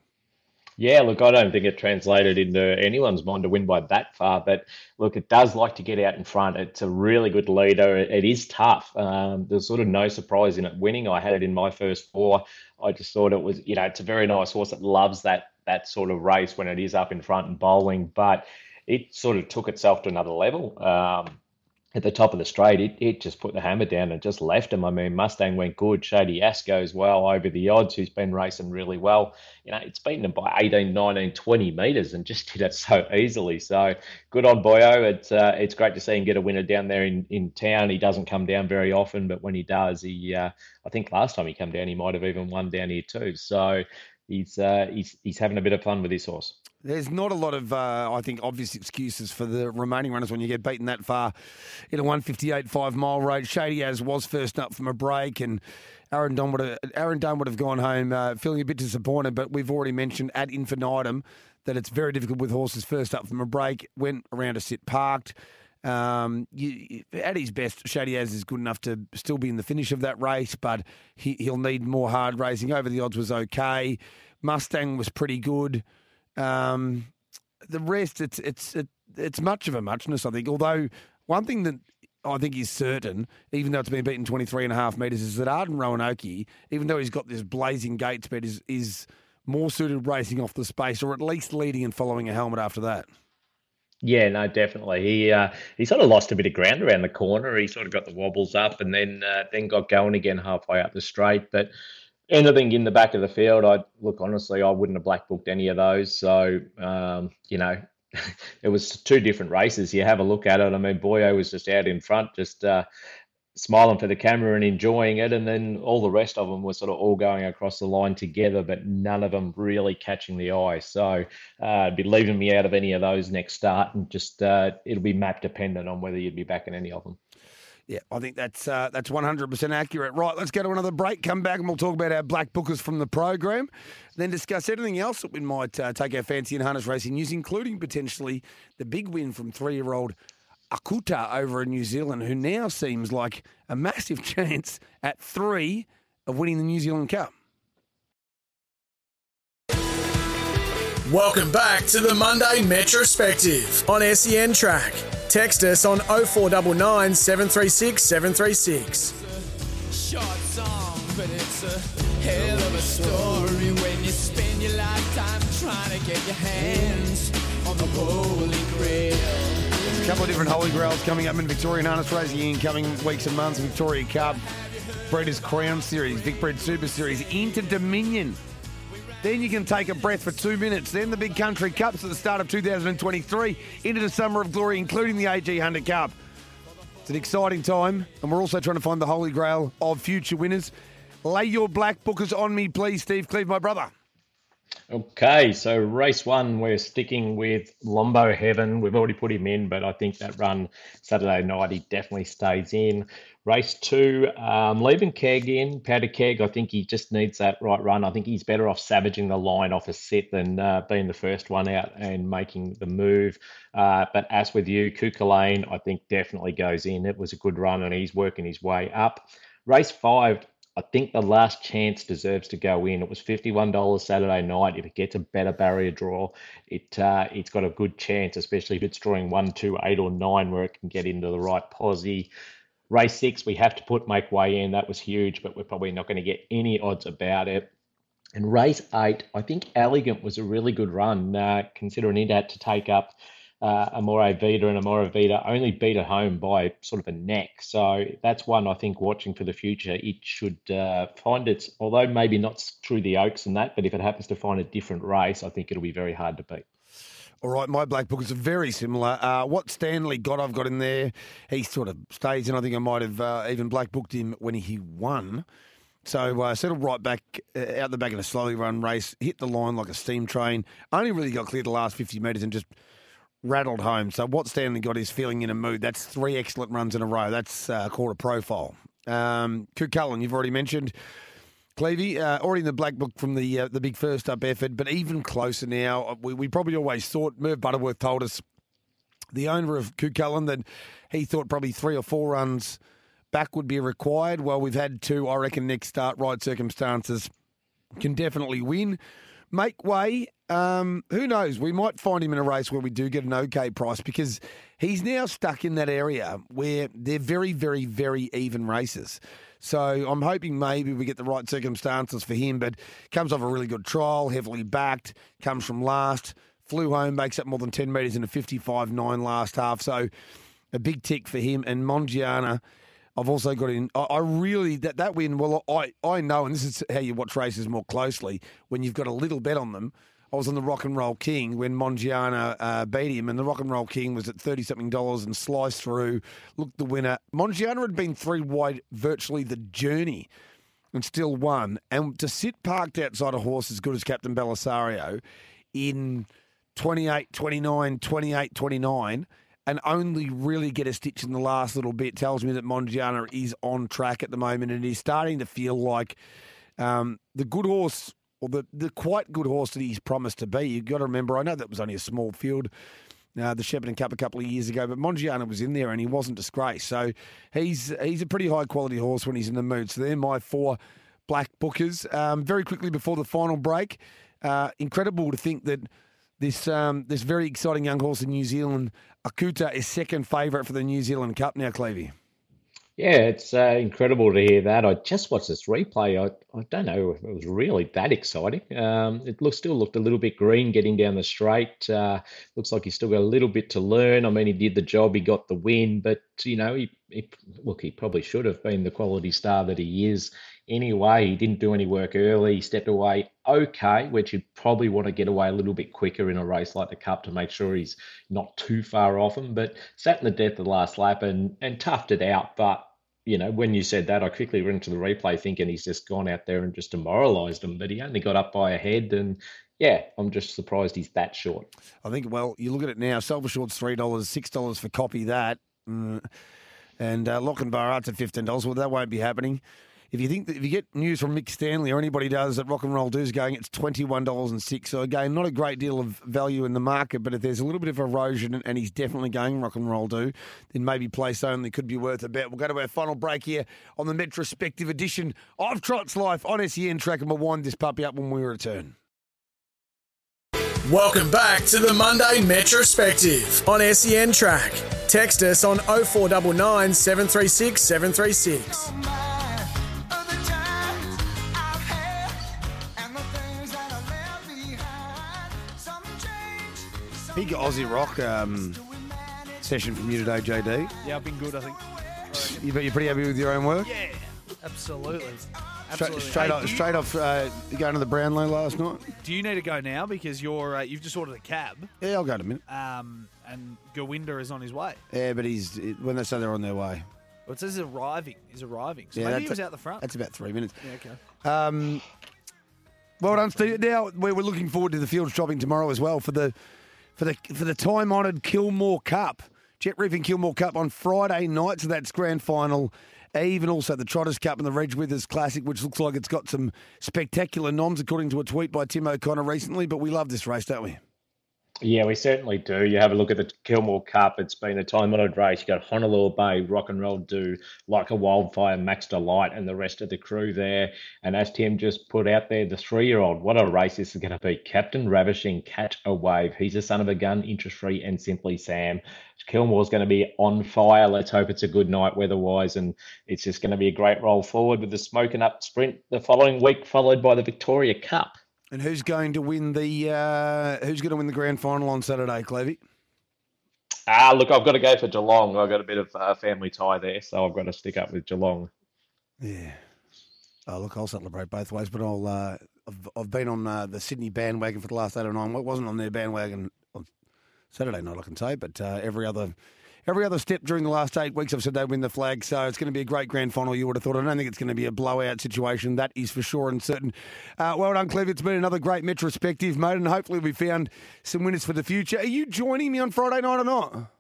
Yeah, look, I don't think it translated into anyone's mind to win by that far. But, look, it does like to get out in front. It's a really good leader. It is tough. There's sort of no surprise in it winning. I had it in my first four. I just thought it was, you know, it's a very nice horse that loves that sort of race when it is up in front and bowling. But it sort of took itself to another level. At the top of the straight, it just put the hammer down and just left him. I mean, Mustang went good. Shady Asco as well, over the odds, who's been racing really well. You know, it's beaten him by 18, 19, 20 metres and just did it so easily. So good on Boyo. It's great to see him get a winner down there in town. He doesn't come down very often, but when he does, I think last time he came down, he might have even won down here too. So he's having a bit of fun with this horse. There's not a lot of, I think, obvious excuses for the remaining runners when you get beaten that far in a 158 5-mile race. Shady As was first up from a break, and Aaron Dunn would have gone home feeling a bit disappointed, but we've already mentioned ad infinitum that it's very difficult with horses first up from a break. Went around to sit parked. At his best, Shady As is good enough to still be in the finish of that race, but he'll need more hard racing. Over the odds was okay. Mustang was pretty good. The rest, it's much of a muchness, I think. Although one thing that I think is certain, even though it's been beaten 23.5 metres, is that Arden Roanoke, even though he's got this blazing gate speed, is more suited racing off the space, or at least leading and following a helmet after that. Yeah, no, definitely. He sort of lost a bit of ground around the corner. He sort of got the wobbles up and then got going again halfway up the straight, but anything in the back of the field, I wouldn't have black booked any of those. So, you know, it was two different races. You have a look at it. I mean, Boyo was just out in front, just smiling for the camera and enjoying it. And then all the rest of them were sort of all going across the line together, but none of them really catching the eye. So it'd be leaving me out of any of those next start, and just it'll be map dependent on whether you'd be backing any of them. Yeah, I think that's 100% accurate. Right, let's go to another break, come back, and we'll talk about our black bookers from the program, then discuss anything else that we might take our fancy in harness racing news, including potentially the big win from 3-year-old Akuta over in New Zealand, who now seems like a massive chance at 3 of winning the New Zealand Cup. Welcome back to the Monday Metrospective on SEN Track. Text us on 0499 736 736. Short song, but it's a hell of a story when you spend your lifetime trying to get your hands on the Holy Grail. There's a couple of different Holy Grails coming up in Victorian harness racing in coming weeks and months. Victoria Cup, Breeders' Crown Series, Vic Breed Super Series, Inter Dominion. Then you can take a breath for 2 minutes. Then the Big Country Cups at the start of 2023 into the Summer of Glory, including the AG Hunter Cup. It's an exciting time, and we're also trying to find the Holy Grail of future winners. Lay your black bookers on me, please, Steve Cleve, my brother. Okay, so race 1, we're sticking with Lombo Heaven. We've already put him in, but I think that run Saturday night, he definitely stays in. Race 2, leaving Keg in, Powder Keg. I think he just needs that right run. I think he's better off savaging the line off a sit than being the first one out and making the move. But as with you, Kukulain, I think definitely goes in. It was a good run, and he's working his way up. Race 5, I think the last chance deserves to go in. It was $51 Saturday night. If it gets a better barrier draw, it's got a good chance, especially if it's drawing 1, 2, 8 or 9 where it can get into the right posse. Race 6, we have to put Make Way in. That was huge, but we're probably not going to get any odds about it. And race 8, I think Elegant was a really good run, considering it had to take up Amore Vita, and Amore Vita only beat it home by sort of a neck. So that's one I think watching for the future. It should find its, although maybe not through the Oaks and that, but if it happens to find a different race, I think it'll be very hard to beat. All right, my black book is very similar. What Stanley Got, I've got in there. He sort of stays in. I think I might have even black booked him when he won. So settled right back out the back in a slowly run race, hit the line like a steam train, only really got clear the last 50 metres and just rattled home. So What Stanley Got is feeling in a mood. That's three excellent runs in a row. That's called a profile. Kukulain, you've already mentioned. Clevey, already in the black book from the big first up effort, but even closer now. We probably always thought, Merv Butterworth told us, the owner of Kukulain, that he thought probably 3 or 4 runs back would be required. Well, we've had 2. I reckon next start, right circumstances, can definitely win. Make way. Who knows? We might find him in a race where we do get an okay price, because he's now stuck in that area where they're very, very, very even races. So I'm hoping maybe we get the right circumstances for him, but comes off a really good trial, heavily backed, comes from last, flew home, makes up more than 10 metres in a 55.9 last half. So a big tick for him. And Mongiana, I've also got in. I really, that win, well, I know, and this is how you watch races more closely, when you've got a little bet on them. I was on the Rock and Roll King when Mongiana beat him, and the Rock and Roll King was at $30-something and sliced through, looked the winner. Mongiana had been 3 wide virtually the journey and still won. And to sit parked outside a horse as good as Captain Belisario in 28-29 and only really get a stitch in the last little bit tells me that Mongiana is on track at the moment and is starting to feel like the good horse, or the quite good horse that he's promised to be. You've got to remember, I know that was only a small field, the Shepparton Cup a couple of years ago, but Mongiana was in there and he wasn't disgraced. So he's a pretty high-quality horse when he's in the mood. So they're my 4 black bookers. Very quickly before the final break, incredible to think that this very exciting young horse in New Zealand, Akuta, is second favourite for the New Zealand Cup now, Clevey. Yeah, it's incredible to hear that. I just watched this replay. I don't know if it was really that exciting. It still looked a little bit green getting down the straight. Looks like he's still got a little bit to learn. I mean, he did the job. He got the win. But, you know, he probably should have been the quality star that he is. Anyway, he didn't do any work early. He stepped away okay, which you'd probably want to get away a little bit quicker in a race like the Cup to make sure he's not too far off him. But sat in the depth of the last lap and toughed it out. But, you know, when you said that, I quickly went into the replay thinking he's just gone out there and just demoralised him. But he only got up by a head and... yeah, I'm just surprised he's that short. I think, well, you look at it now, Silvershort's $3, $6 for Copy That, and Lochinvar Art's at $15. Well, that won't be happening. If you get news from Mick Stanley or anybody does that Rock and Roll Do's going, it's $21.06. So again, not a great deal of value in the market, but if there's a little bit of erosion and he's definitely going Rock and Roll Do, then maybe place only could be worth a bet. We'll go to our final break here on the Metrospective edition of Trot's Life on SEN Track, and we'll wind this puppy up when we return. Welcome back to the Monday Metrospective on SEN Track. Text us on 0499 736 736. Big Aussie rock session from you today, JD. Yeah, I've been good, I think. You're pretty happy with your own work? Yeah, absolutely. Straight off, going to the Brownlow last night. Do you need to go now because you've just ordered a cab? Yeah, I'll go in a minute. And Gawinda is on his way. Yeah, but when they say they're on their way. Well, it says he's arriving. So yeah, maybe he was out the front. That's about 3 minutes. Yeah, okay. Well done, Steve. Now we're looking forward to the field shopping tomorrow as well for the time-honoured Kilmore Cup, Jet Reefing Kilmore Cup on Friday night. So that's grand final. Even also the Trotters Cup and the Reg Withers Classic, which looks like it's got some spectacular noms, according to a tweet by Tim O'Connor recently. But we love this race, don't we? Yeah, we certainly do. You have a look at the Kilmore Cup. It's been a time-honored race. You've got Honolulu Bay, Rock and Roll Do, Like a Wildfire, Max Delight, and the rest of the crew there. And as Tim just put out there, the three-year-old, what a race this is going to be. Captain Ravishing, Catch a Wave. He's a son of a gun, interest-free, and Simply Sam. Kilmore's going to be on fire. Let's hope it's a good night weather-wise, and it's just going to be a great roll forward with the Smoking Up Sprint the following week, followed by the Victoria Cup. And who's going to win the grand final on Saturday, Clevey? Look, I've got to go for Geelong. I've got a bit of family tie there, so I've got to stick up with Geelong. Yeah. Oh, look, I'll celebrate both ways, but I've been on the Sydney bandwagon for the last 8 or 9. I wasn't on their bandwagon on Saturday night, I can say, but every other step during the last 8 weeks, I've said they win the flag, so it's going to be a great grand final, you would have thought. I don't think it's going to be a blowout situation. That is for sure and certain. Well done, Cleve. It's been another great retrospective, mate, and hopefully we found some winners for the future. Are you joining me on Friday night or not?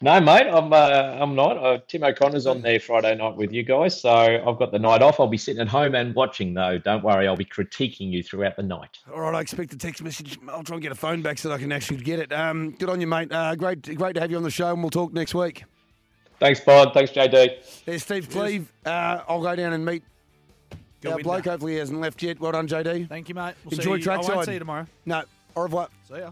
No, mate, I'm not. Tim O'Connor's on there Friday night with you guys, so I've got the night off. I'll be sitting at home and watching, though. Don't worry, I'll be critiquing you throughout the night. All right, I expect a text message. I'll try and get a phone back so that I can actually get it. Good on you, mate. Great to have you on the show, and we'll talk next week. Thanks, Bob. Thanks, JD. There's Steve Cleve. I'll go down and meet our bloke. Hopefully he hasn't left yet. Well done, JD. Thank you, mate. Enjoy trackside. I won't see you tomorrow. No, au revoir. See ya.